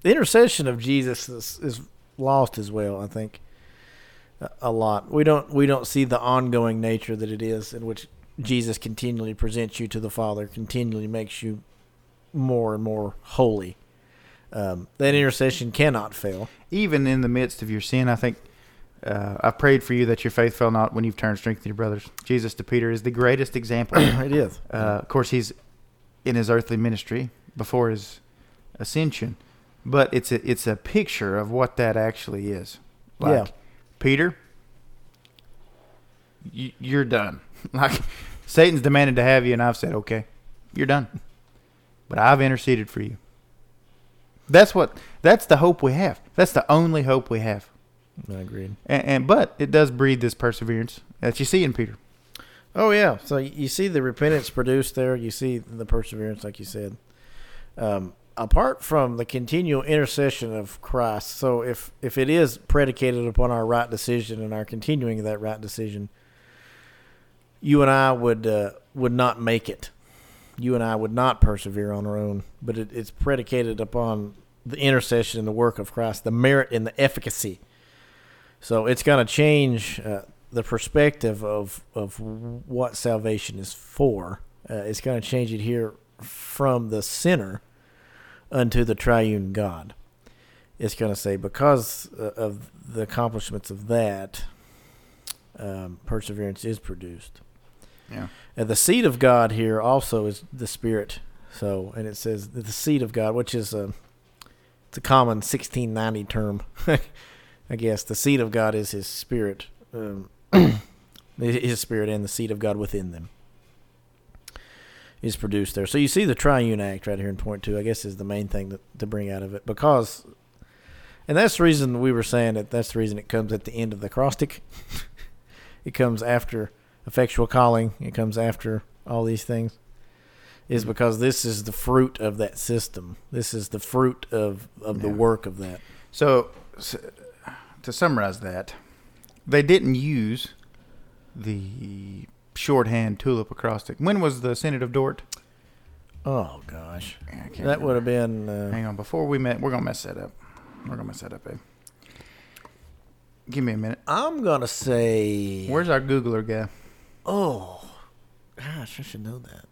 the intercession of Jesus is, is lost as well. I think a, a lot. We don't we don't see the ongoing nature that it is in which Jesus continually presents you to the Father, continually makes you more and more holy. Um, that intercession cannot fail. Even in the midst of your sin, I think, uh, I prayed for you that your faith fell not when you've turned strength to your brothers. Jesus to Peter is the greatest example. It is. Uh, of course, he's in his earthly ministry before his ascension, but it's a, it's a picture of what that actually is. Like, yeah. Peter, y- you're done. Like, Satan's demanded to have you, and I've said, okay, you're done. But I've interceded for you. That's what. That's the hope we have. That's the only hope we have. I agree. And, and, but it does breed this perseverance that you see in Peter. Oh, yeah. So you see the repentance produced there. You see the perseverance, like you said. Um, apart from the continual intercession of Christ, so if, if it is predicated upon our right decision and our continuing that right decision, you and I would uh, would not make it. You and I would not persevere on our own, but it, it's predicated upon the intercession and the work of Christ, the merit and the efficacy. So it's going to change uh, the perspective of of what salvation is for. Uh, it's going to change it here from the sinner unto the triune God. It's going to say, because of the accomplishments of that, um, perseverance is produced. Yeah. And the seed of God here also is the Spirit. So, and it says the seed of God, which is a, it's a common sixteen ninety term, I guess. The seed of God is His Spirit, um, His Spirit, and the seed of God within them is produced there. So you see the triune act right here in point two. I guess is the main thing that, to bring out of it, because, and that's the reason we were saying that. That's the reason it comes at the end of the acrostic. It comes after effectual calling. It comes after all these things, is because this is the fruit of that system. This is the fruit of, of yeah. the work of that. So, so, to summarize that, they didn't use the shorthand Tulip acrostic. When was the Synod of Dort? Oh, gosh. That remember. would have been... Uh, Hang on. Before we met, we're going to mess that up. We're going to mess that up, babe. Give me a minute. I'm going to say... Where's our Googler guy? Oh, gosh, I should know that.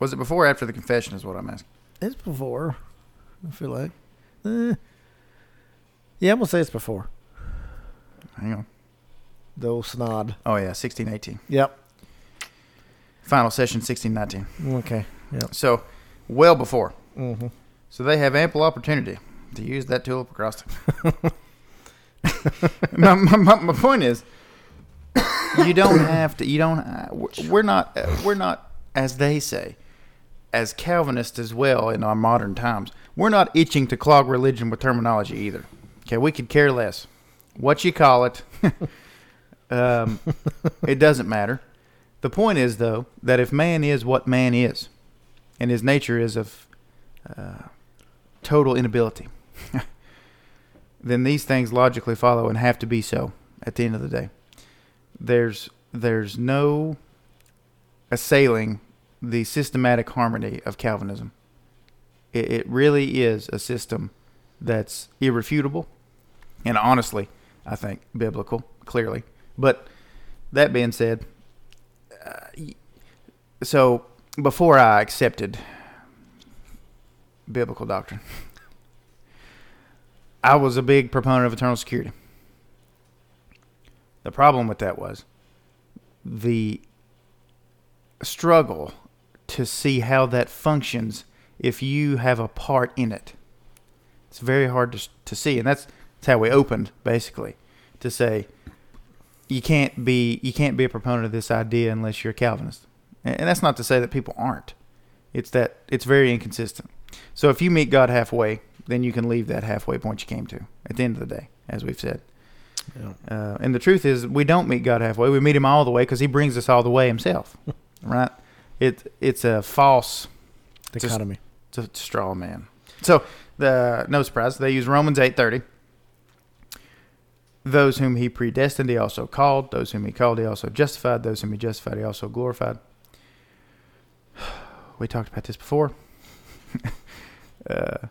Was it before or after the confession is what I'm asking? It's before, I feel like. Eh. Yeah, I'm going to say it's before. Hang on. The old snod. Oh, yeah, sixteen eighteen. Yep. Final session, sixteen nineteen. Okay, yep. So, well before. Mm-hmm. So they have ample opportunity to use that Tulip acrostic. my, my my point is, You don't have to. You don't. We're not. We're not, as they say, as Calvinists as well in our modern times. We're not itching to clog religion with terminology either. Okay, we could care less what you call it. um, it doesn't matter. The point is, though, that if man is what man is, and his nature is of uh, total inability, then these things logically follow and have to be so at the end of the day. There's there's no assailing the systematic harmony of Calvinism. It, it really is a system that's irrefutable and honestly, I think, biblical, clearly. But that being said, uh, so before I accepted biblical doctrine, I was a big proponent of eternal security. The problem with that was the struggle to see how that functions if you have a part in it. It's very hard to to see, and that's, that's how we opened, basically, to say you can't be you can't be a proponent of this idea unless you're a Calvinist. And, and that's not to say that people aren't. It's that it's very inconsistent. So if you meet God halfway, then you can leave that halfway point you came to at the end of the day, as we've said. Yeah. Uh, and the truth is, we don't meet God halfway. We meet him all the way because he brings us all the way himself, right? It It's a false dichotomy. It's a, it's a straw man. So, the no surprise, they use Romans eight thirty. Those whom he predestined, he also called. Those whom he called, he also justified. Those whom he justified, he also glorified. We talked about this before. uh,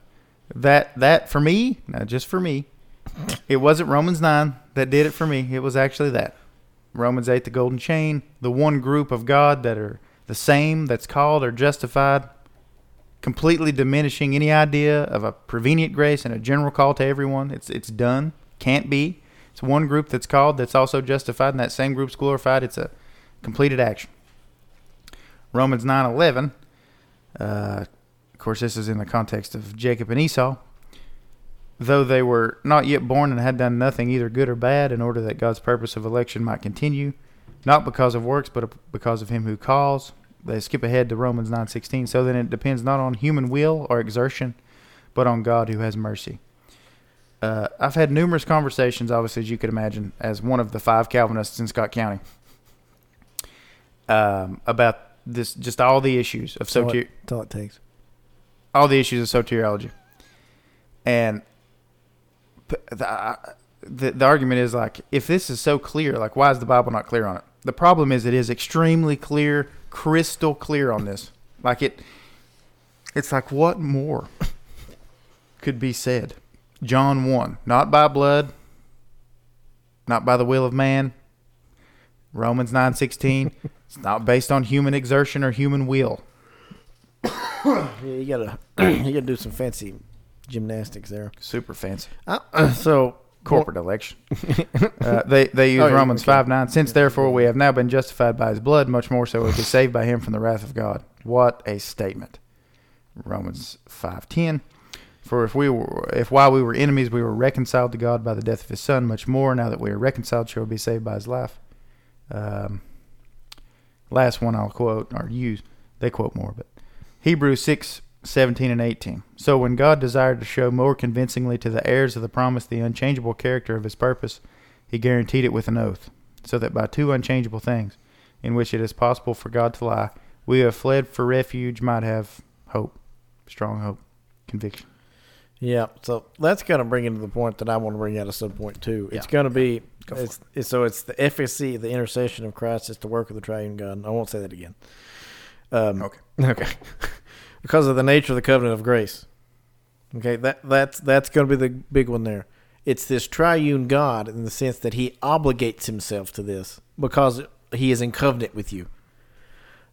that, that for me, not just for me, it wasn't Romans nine that did it for me. It was actually that. Romans eight, the golden chain, the one group of God that are the same, that's called or justified, completely diminishing any idea of a prevenient grace and a general call to everyone. It's it's done. Can't be. It's one group that's called, that's also justified, and that same group's glorified. It's a completed action. Romans nine eleven, uh, of course, this is in the context of Jacob and Esau. Though they were not yet born and had done nothing either good or bad, in order that God's purpose of election might continue, not because of works, but because of him who calls. They skip ahead to Romans nine sixteen. So then it depends not on human will or exertion, but on God who has mercy. Uh, I've had numerous conversations, obviously, as you could imagine, as one of the five Calvinists in Scott County, um, about this, just all the issues of soteriology. That's all it takes. All the issues of soteriology. And The, the the argument is, like, if this is so clear, like, why is the Bible not clear on it? The problem is it is extremely clear, crystal clear on this. Like, it, it's like, what more could be said? John one, not by blood, not by the will of man. Romans nine sixteen, it's not based on human exertion or human will. Yeah, you gotta you gotta do some fancy gymnastics there. Super fancy. Uh, so corporate well, election. uh, they they use oh, yeah, Romans okay. five nine. Since yeah. therefore we have now been justified by his blood, much more so we'll be saved by him from the wrath of God. What a statement. Romans five ten. For if we were, if while we were enemies we were reconciled to God by the death of his son, much more now that we are reconciled shall we be saved by his life. Um, last one I'll quote or use. They quote more, but Hebrews six. seventeen and eighteen. So when God desired to show more convincingly to the heirs of the promise the unchangeable character of his purpose, he guaranteed it with an oath, so that by two unchangeable things, in which it is possible for God to lie, we who have fled for refuge might have hope, strong hope, conviction. Yeah, so that's going to bring into the point that I want to bring out a sub-point too. It's yeah. going to be, Go it's, it. so it's the efficacy, the intercession of Christ, it's the work of the triune God. I won't say that again. Um, okay. Okay. Because of the nature of the covenant of grace. Okay, that that's that's going to be the big one there. It's this triune God in the sense that he obligates himself to this because he is in covenant with you.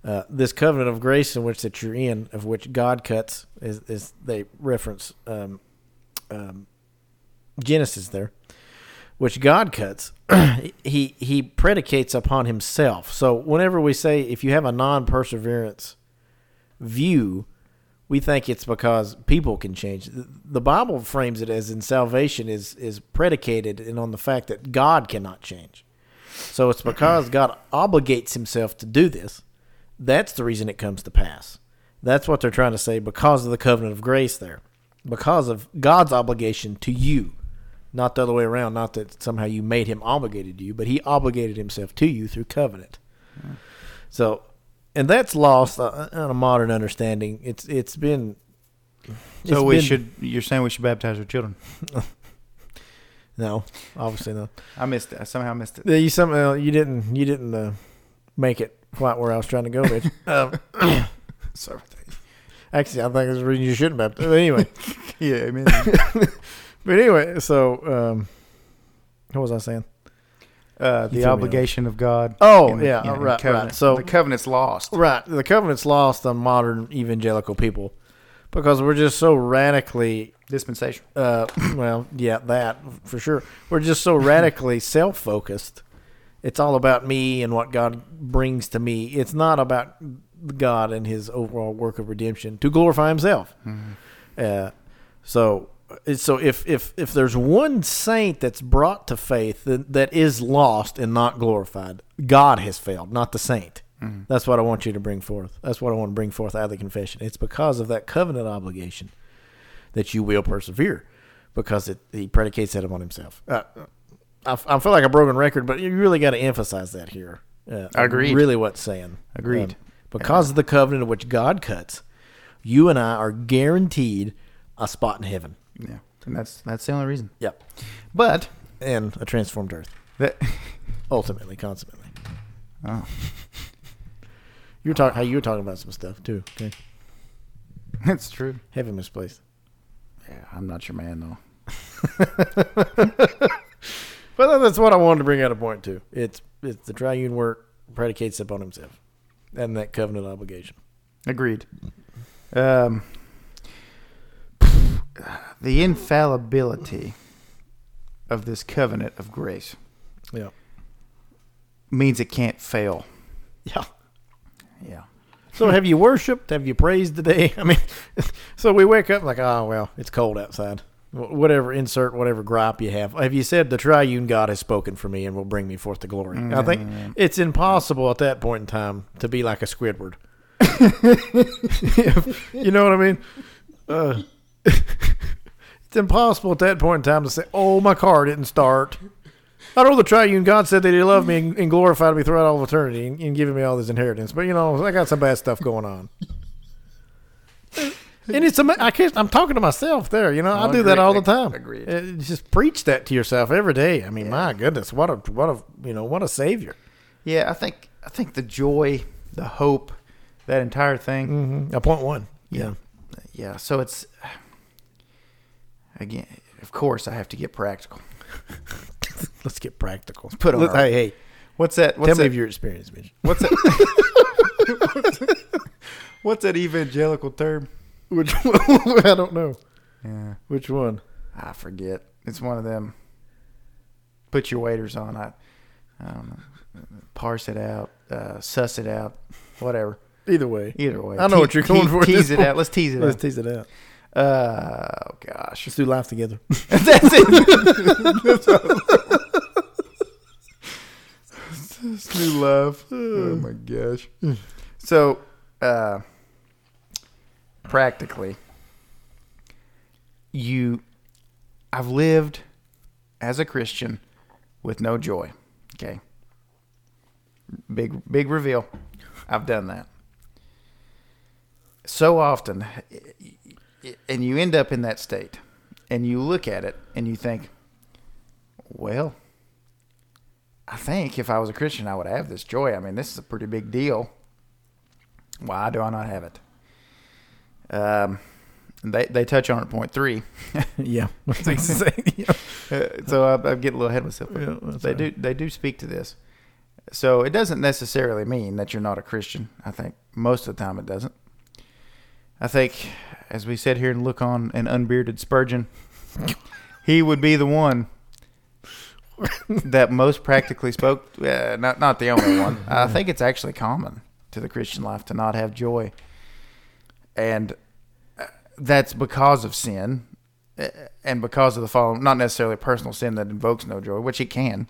Uh, this covenant of grace in which that you're in, of which God cuts, is, is they reference um, um, Genesis there, which God cuts, he, he predicates upon himself. So whenever we say, if you have a non-perseverance view, we think it's because people can change. The Bible frames it as in salvation is, is predicated and on the fact that God cannot change. So it's because God obligates himself to do this. That's the reason it comes to pass. That's what they're trying to say, because of the covenant of grace there. Because of God's obligation to you. Not the other way around, not that somehow you made him obligated to you, but he obligated himself to you through covenant. Mm. So, and that's lost on a modern understanding. It's It's been... It's so we been, should, you're saying we should baptize our children? No, obviously not. I missed it. I somehow missed it. You somehow, you didn't, you didn't uh, make it quite where I was trying to go, Rich. Um, Sorry. Actually, I think there's a reason you shouldn't baptize. But anyway. Yeah, I mean. But anyway, so, um, what was I saying? Uh, the obligation of God. Oh, the, yeah, you know, right, right. So the covenant's lost. Right. The covenant's lost on modern evangelical people. Because we're just so radically... Dispensational. Uh, well, yeah, that, for sure. We're just so radically self-focused. It's all about me and what God brings to me. It's not about God and his overall work of redemption to glorify himself. Mm-hmm. Uh, so so if, if, if there's one saint that's brought to faith that, that is lost and not glorified, God has failed, not the saint. Mm-hmm. That's what I want you to bring forth. That's what I want to bring forth out of the confession. It's because of that covenant obligation that you will persevere, because it, he predicates that upon himself. Uh, I, I feel like a broken record, but you really got to emphasize that here. Uh, Agreed. Really what's saying. Agreed. Um, because yeah. of the covenant of which God cuts, you and I are guaranteed a spot in heaven. Yeah, and that's that's the only reason. Yep. But, and a transformed earth. That ultimately, consummately. Oh. You're talking. How you were talking about some stuff too. Okay, that's true. Heavy misplaced. Yeah, I'm not your man though. But that's what I wanted to bring out a point to. It's it's the triune work predicates upon himself, and that covenant obligation. Agreed. Um, the infallibility of this covenant of grace. Yeah. Means it can't fail. Yeah. Yeah. So have you worshiped? Have you praised today? I mean, so we wake up like, oh, well, it's cold outside. Whatever, insert whatever gripe you have. Have you said the triune God has spoken for me and will bring me forth to glory? Mm-hmm. I think it's impossible at that point in time to be like a Squidward. You know what I mean? Uh, it's impossible at that point in time to say, oh, my car didn't start. I know the triune God said that he loved me and, and glorified me throughout all eternity and, and giving me all this inheritance. But, you know, I got some bad stuff going on. And it's I can't, I'm talking to myself there. You know, I, I do that all the time. Agreed. It, just preach that to yourself every day. I mean, yeah. My goodness, what a, what a, you know, what a savior. Yeah, I think I think the joy, the hope, that entire thing. Mm-hmm. A point one. Yeah. Yeah, so it's, again, of course I have to get practical. Let's get practical. Put on. Let's, our, hey, hey, what's that? What's tell that, me of your experience, bitch. What's that? What's that evangelical term? Which one? I don't know. Yeah. Which one? I forget. It's one of them. Put your waders on. I, I don't know. Parse it out. Uh, suss it out. Whatever. Either way. Either way. I know Te- what you're going te- for. Tease it point. out. Let's tease it. Let's out. Let's tease it out. Uh, oh gosh. Let's do life together. That's it. This new love. Oh my gosh. So, uh, practically, you, I've lived as a Christian with no joy. Okay. Big, big reveal. I've done that. So often, and you end up in that state, and you look at it, and you think, well, I think if I was a Christian, I would have this joy. I mean, this is a pretty big deal. Why do I not have it? Um, they they touch on it, point three. Yeah. Yeah. Uh, so I, I get a little ahead of myself. Yeah, they, right. do, they do speak to this. So it doesn't necessarily mean that you're not a Christian. I think most of the time it doesn't. I think, as we sit here and look on an unbearded Spurgeon, he would be the one that most practically spoke. Uh, not not the only one. I think it's actually common to the Christian life to not have joy. And that's because of sin and because of the fall, not necessarily personal sin that invokes no joy, which it can.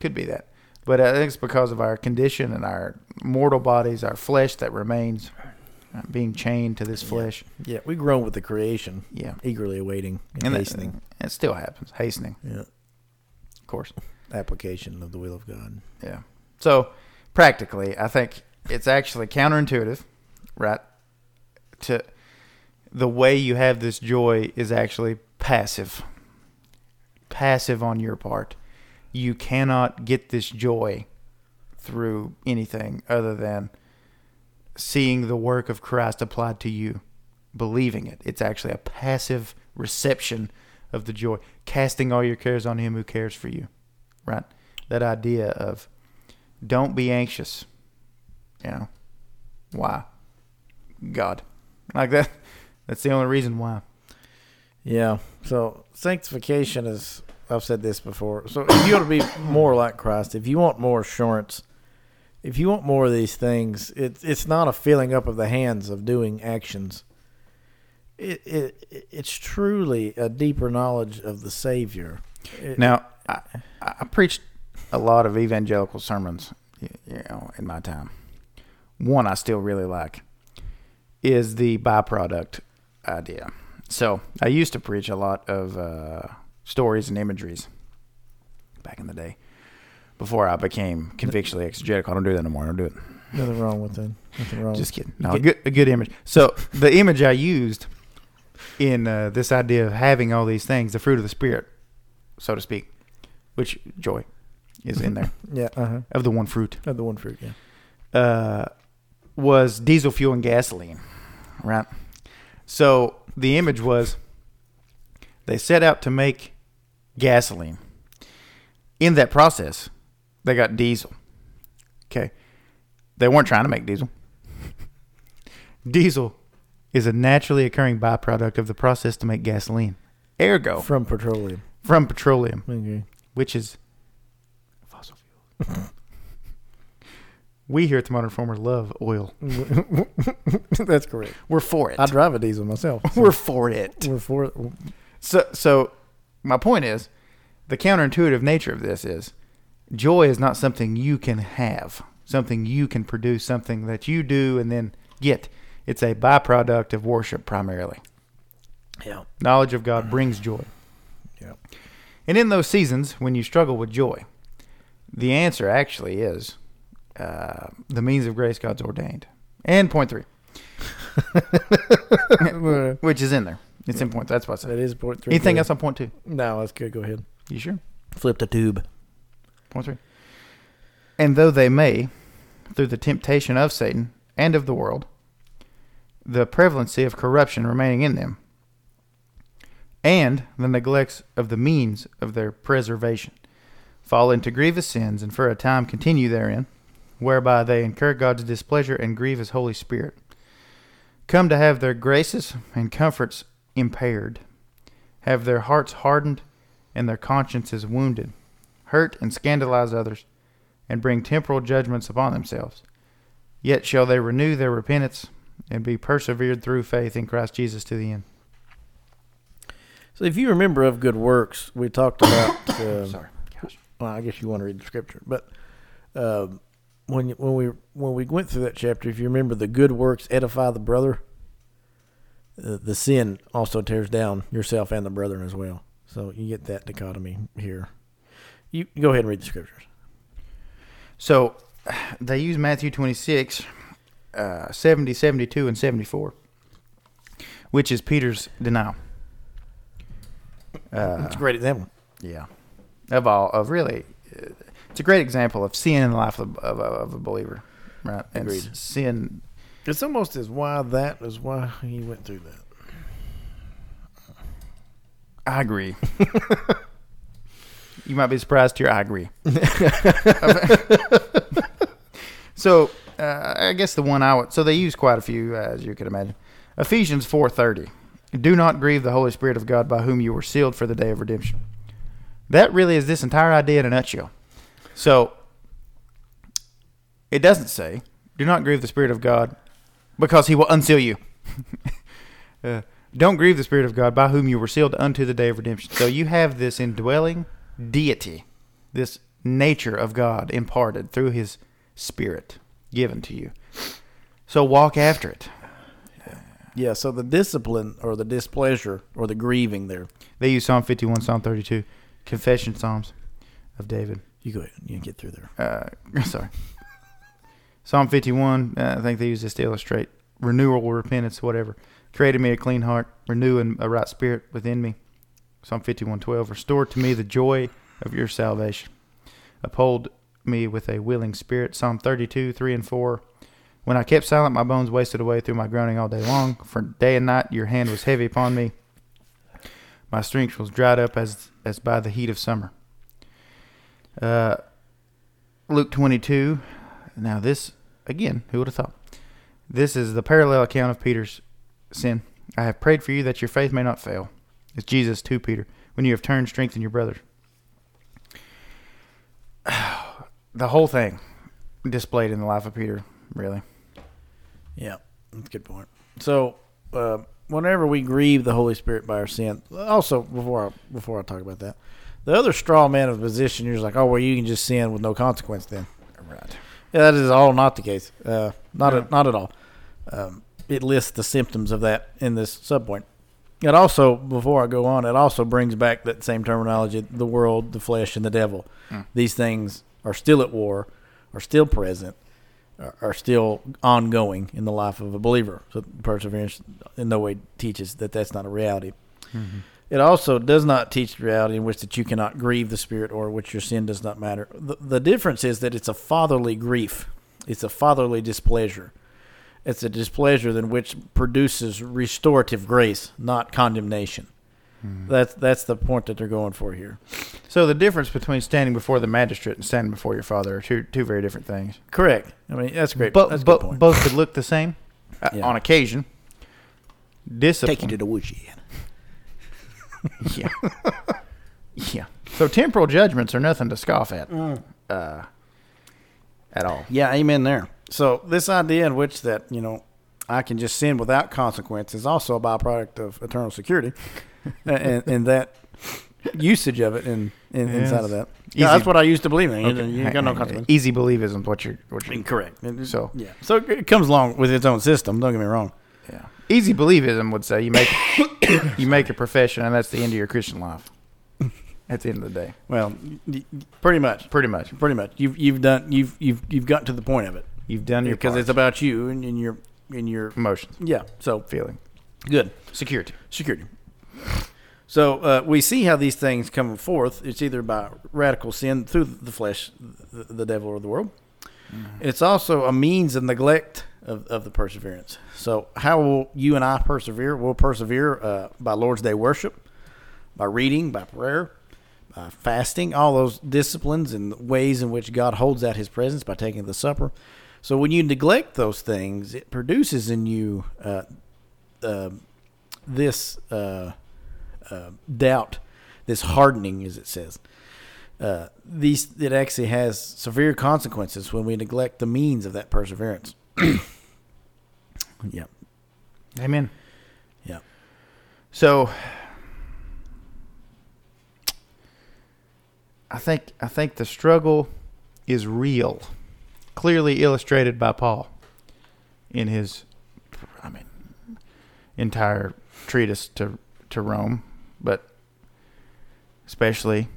Could be that. But I think it's because of our condition and our mortal bodies, our flesh that remains, uh, being chained to this flesh. Yeah, yeah, we groan with the creation. Yeah, eagerly awaiting and, and hastening. That, it still happens, hastening. Yeah, of course. Application of the will of God. Yeah. So practically, I think it's actually counterintuitive, right? To the way you have this joy is actually passive. Passive on your part. You cannot get this joy through anything other than seeing the work of Christ applied to you, believing it. It's actually a passive reception of the joy, casting all your cares on Him who cares for you, right? That idea of don't be anxious. You know, why? God. Like that. That's the only reason why. Yeah. So sanctification is... I've said this before. So if you want to be more like Christ, if you want more assurance, if you want more of these things, it, it's not a filling up of the hands of doing actions. It, it It's truly a deeper knowledge of the Savior. It, now, I, I preached a lot of evangelical sermons, you know, in my time. One I still really like is the byproduct idea. So I used to preach a lot of... Uh, stories and imageries back in the day before I became convictionally exegetical. I don't do that no more. I don't do it. Nothing wrong with that. Nothing wrong. Just kidding. No, a good, a good image. So the image I used in uh, this idea of having all these things, the fruit of the Spirit, so to speak, which joy is in there. Yeah. Uh-huh. Of the one fruit. Of the one fruit, yeah. Uh, was diesel fuel and gasoline, right? So the image was they set out to make gasoline. In that process, they got diesel. Okay. They weren't trying to make diesel. Diesel is a naturally occurring byproduct of the process to make gasoline. Ergo. From petroleum. From petroleum. Okay. Which is fossil fuel. We here at the Modern Reformer love oil. That's correct. We're for it. I drive a diesel myself. So. We're for it. We're for it. So, so my point is, the counterintuitive nature of this is joy is not something you can have, something you can produce, something that you do and then get. It's a byproduct of worship primarily. Yeah. Knowledge of God brings joy. Yeah. And in those seasons when you struggle with joy, the answer actually is uh, the means of grace God's ordained. And point three, which is in there. It's in point. That's what I said. It is point three. Anything three. Else on point two? No, that's good. Go ahead. You sure? Flip the tube. Point three. And though they may, through the temptation of Satan and of the world, the prevalency of corruption remaining in them, and the neglects of the means of their preservation, fall into grievous sins, and for a time continue therein, whereby they incur God's displeasure and grieve His Holy Spirit, come to have their graces and comforts impaired, have their hearts hardened and their consciences wounded, hurt and scandalize others, and bring temporal judgments upon themselves. Yet shall they renew their repentance and be persevered through faith in Christ Jesus to the end. So if you remember of good works, we talked about... Uh, Sorry, gosh. Well, I guess you want to read the scripture, but uh, when when we when we went through that chapter, if you remember, the good works edify the brother. The sin also tears down yourself and the brethren as well. So you get that dichotomy here. You go ahead and read the scriptures. So they use Matthew twenty-six, uh, seventy, seventy-two, and seventy-four, which is Peter's denial. Uh, That's a great example. Yeah. Of all, of really, it's a great example of sin in the life of, of, of a believer, right? And Agreed. sin... It's almost as why that is why he went through that. I agree. You might be surprised to hear I agree. So uh, I guess the one I would... So they use quite a few, uh, as you can imagine. Ephesians four thirty. Do not grieve the Holy Spirit of God by whom you were sealed for the day of redemption. That really is this entire idea in a nutshell. So it doesn't say, do not grieve the Spirit of God, because He will unseal you. uh, don't grieve the Spirit of God by whom you were sealed unto the day of redemption. So you have this indwelling deity, this nature of God imparted through His Spirit given to you. So walk after it. Yeah, so the discipline or the displeasure or the grieving there. They use Psalm fifty-one, Psalm thirty-two, confession psalms of David. You go ahead. You can get through there. Uh, sorry. Psalm fifty-one, uh, I think they use this to illustrate renewal or repentance, whatever. Created me a clean heart, renewing a right spirit within me. Psalm fifty-one, twelve, restore to me the joy of your salvation. Uphold me with a willing spirit. Psalm thirty-two, three and four. When I kept silent, my bones wasted away through my groaning all day long. For day and night your hand was heavy upon me. My strength was dried up as as by the heat of summer. Uh, Luke twenty-two. Now this, again, who would have thought? This is the parallel account of Peter's sin. I have prayed for you that your faith may not fail. It's Jesus to Peter. When you have turned, strengthen your brothers. The whole thing displayed in the life of Peter, really. Yeah, that's a good point. So, uh, whenever we grieve the Holy Spirit by our sin, also, before I, before I talk about that, the other straw man of the position, you're just like, oh, well, you can just sin with no consequence then. Right. Yeah, that is all not the case. Uh, not, yeah. a, not at all. Um, it lists the symptoms of that in this subpoint. It also, before I go on, it also brings back that same terminology, the world, the flesh, and the devil. Mm. These things are still at war, are still present, are still ongoing in the life of a believer. So perseverance in no way teaches that that's not a reality. Mm-hmm. It also does not teach the reality in which that you cannot grieve the Spirit or which your sin does not matter. The, the difference is that it's a fatherly grief. It's a fatherly displeasure. It's a displeasure than which produces restorative grace, not condemnation. Mm-hmm. That's that's the point that they're going for here. So the difference between standing before the magistrate and standing before your father are two two very different things. Correct. I mean, that's great. But, that's but good point. Both could look the same uh, yeah. on occasion. Discipline. Take you to the woodshed. yeah. yeah. So temporal judgments are nothing to scoff at mm. uh, at all. Yeah, amen there. So this idea in which that, you know, I can just sin without consequence is also a byproduct of eternal security and, and that usage of it in, in yes. inside of that. Yeah, no, that's what I used to believe in. Okay. You, you got no consequence. Easy believism is what you're, what you're incorrect. So yeah. So it comes along with its own system, don't get me wrong. Yeah. Easy believism would say you make you make a profession and that's the end of your Christian life. At the end of the day. Well, pretty much. Pretty much. Pretty much. You've you've done you've you've you've gotten to the point of it. You've done your because part. It's about you and, and your in your emotions. Yeah. So feeling good. Security. Security. So uh, we see how these things come forth. It's either by radical sin through the flesh, the, the devil, or the world. Mm-hmm. It's also a means of neglect of, of the perseverance. So how will you and I persevere? We'll persevere uh, by Lord's Day worship, by reading, by prayer, by fasting, all those disciplines and ways in which God holds out His presence by taking the supper. So when you neglect those things, it produces in you uh, uh, this uh, uh, doubt, this hardening, as it says. Uh, these it actually has severe consequences when we neglect the means of that perseverance. yeah. Amen. Yeah. So I think I think the struggle is real. Clearly illustrated by Paul in his, I mean, entire treatise to to Rome, but especially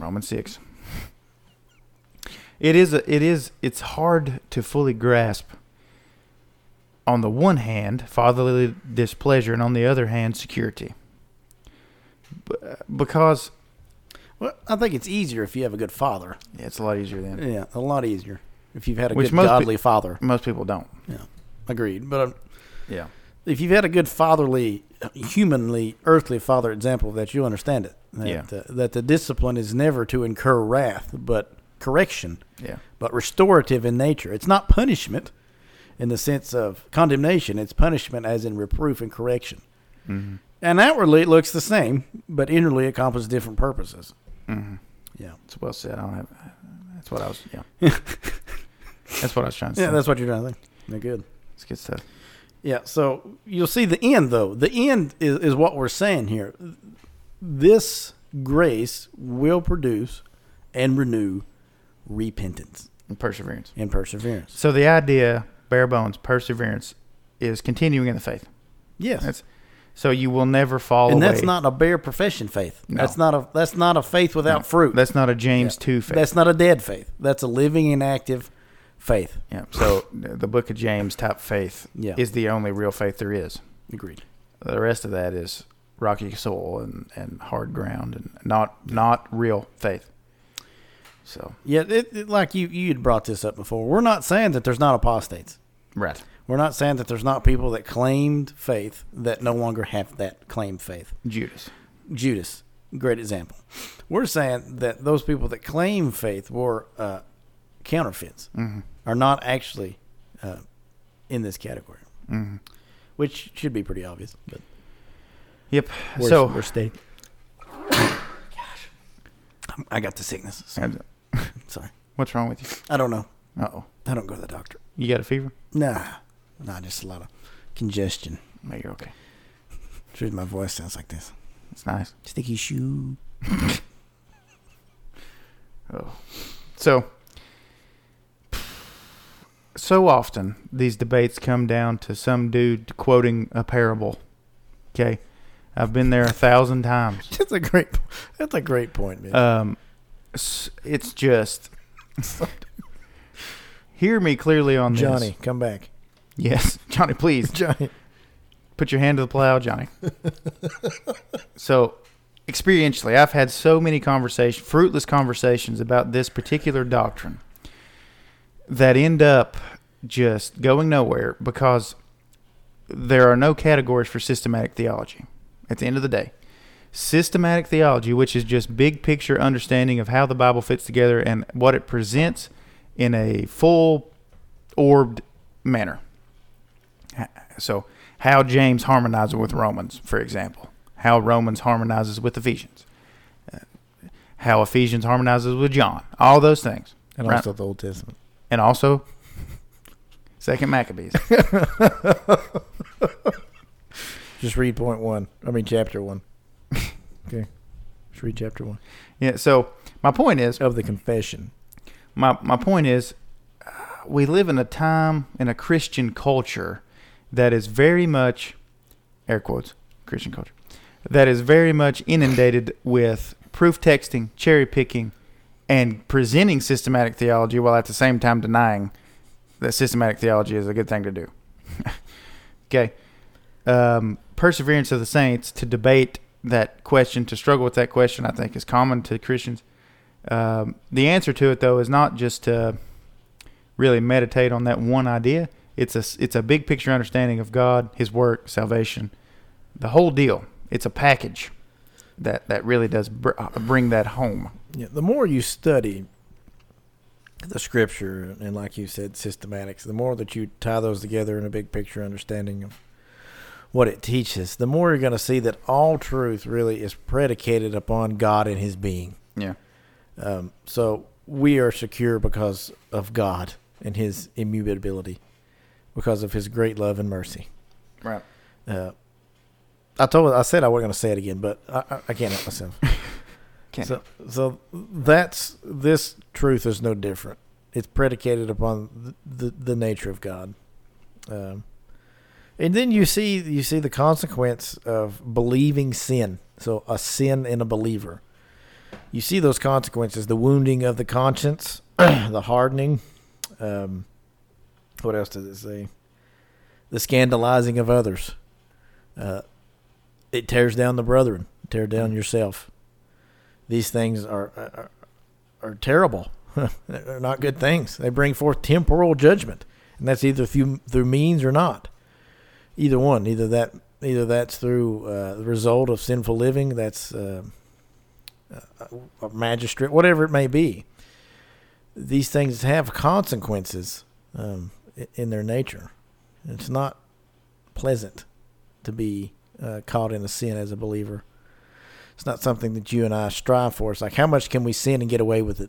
Romans six. It is a, it is it's hard to fully grasp. On the one hand, fatherly displeasure, and on the other hand, security. B- because, well, I think it's easier if you have a good father. Yeah, it's a lot easier then. Yeah, a lot easier. If you've had a Which good godly pe- father. Most people don't. Yeah, agreed. But um, yeah, if you've had a good fatherly, humanly, earthly father example of that, you'll understand it. That, yeah. Uh, that the discipline is never to incur wrath, but correction. Yeah. But restorative in nature. It's not punishment in the sense of condemnation. It's punishment as in reproof and correction. Mm-hmm. And outwardly it looks the same, but inwardly it accomplishes different purposes. Mm-hmm. Yeah. It's well said. I don't have... That's what I was... Yeah. That's what I was trying to yeah, say. Yeah, that's what you're trying to think. They're good. It's good stuff. Yeah, so you'll see the end, though. The end is, is what we're saying here. This grace will produce and renew repentance. And perseverance. And perseverance. So the idea, bare bones, perseverance, is continuing in the faith. Yes. That's, so you will never fall and away. And that's not a bare profession faith. No. That's not a that's not a faith without no. fruit. That's not a James yeah. two faith. That's not a dead faith. That's a living and active faith. Yeah. So the book of James type faith yeah. is the only real faith there is. Agreed. The rest of that is rocky soil and, and hard ground and not not real faith. So yeah, it, it, like you you had brought this up before. We're not saying that there's not apostates, right? We're not saying that there's not people that claimed faith that no longer have that claimed faith. Judas, Judas, great example. We're saying that those people that claim faith were uh, counterfeits, mm-hmm. are not actually uh, in this category, mm-hmm. which should be pretty obvious. But yep, we're, so we're staying. Gosh, I got the sickness. So. Sorry. What's wrong with you? I don't know. Uh-oh. I don't go to the doctor. You got a fever? Nah. Nah, just a lot of congestion. No, you're okay. Sure, my voice sounds like this. It's nice. Sticky shoe. Oh. So, so often these debates come down to some dude quoting a parable. Okay? I've been there a thousand times. That's a great, that's a great point, man. Um, it's just... Hear me clearly on this. Johnny, come back. Yes. Johnny, please. Johnny. Put your hand to the plow, Johnny. So, experientially, I've had so many conversations, fruitless conversations about this particular doctrine that end up just going nowhere because there are no categories for systematic theology at the end of the day. Systematic theology, which is just big picture understanding of how the Bible fits together and what it presents in a full-orbed manner. So, how James harmonizes with Romans, for example. How Romans harmonizes with Ephesians. Uh, how Ephesians harmonizes with John. All those things. And right? Also the Old Testament. And also Second Maccabees. Just read point one. I mean, chapter one. Okay. Just read chapter one. Yeah, so my point is... Of the confession. My my point is, uh, we live in a time, in a Christian culture, that is very much, air quotes, Christian culture, that is very much inundated with proof texting, cherry picking, and presenting systematic theology while at the same time denying that systematic theology is a good thing to do. Okay. Um, Perseverance of the Saints, to debate that question, to struggle with that question, I think is common to Christians. Um, the answer to it, though, is not just to really meditate on that one idea. It's a, it's a big picture understanding of God, His work, salvation, the whole deal. It's a package that, that really does br- bring that home. Yeah, the more you study the Scripture, and like you said, systematics, the more that you tie those together in a big picture understanding of what it teaches, the more you're going to see that all truth really is predicated upon God and His being. Yeah. Um, so we are secure because of God and His immutability, because of His great love and mercy. Right. Uh, I told, I said I wasn't going to say it again, but I, I, I can't help myself. Can't. So, so that's this truth is no different. It's predicated upon the the, the nature of God, um, and then you see you see the consequence of believing sin. So a sin in a believer. You see those consequences, the wounding of the conscience, the hardening. Um, what else does it say? The scandalizing of others. Uh, it tears down the brethren. Tear down yourself. These things are are, are terrible. They're not good things. They bring forth temporal judgment, and that's either through, through means or not. Either one. Either that. Either that's through uh, the result of sinful living. That's... Uh, a magistrate, whatever it may be. These things have consequences um, in their nature. It's not pleasant to be uh, caught in a sin as a believer. It's not something that you and I strive for. It's like, how much can we sin and get away with it?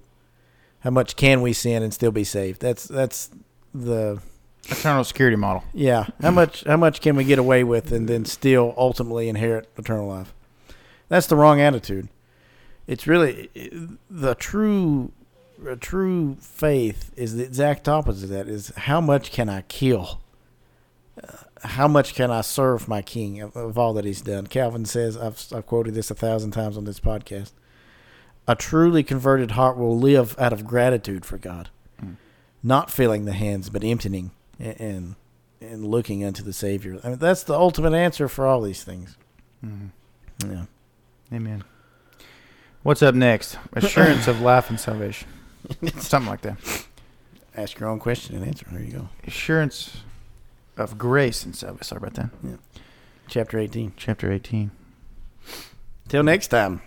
How much can we sin and still be saved? That's that's the eternal security model. Yeah. How much how much can we get away with and then still ultimately inherit eternal life? That's the wrong attitude. It's really the true a true faith is the exact opposite of that, is how much can I kill? Uh, how much can I serve my king of, of all that he's done? Calvin says, I've, I've quoted this a thousand times on this podcast, a truly converted heart will live out of gratitude for God, mm. not filling the hands, but emptying and, and and looking unto the Savior. I mean, that's the ultimate answer for all these things. Mm. Yeah. Amen. What's up next? Assurance of life and salvation. Something like that. Ask your own question and answer. There you go. Assurance of grace and salvation. Sorry about that. Yeah. Chapter eighteen. Chapter eighteen. Till next time.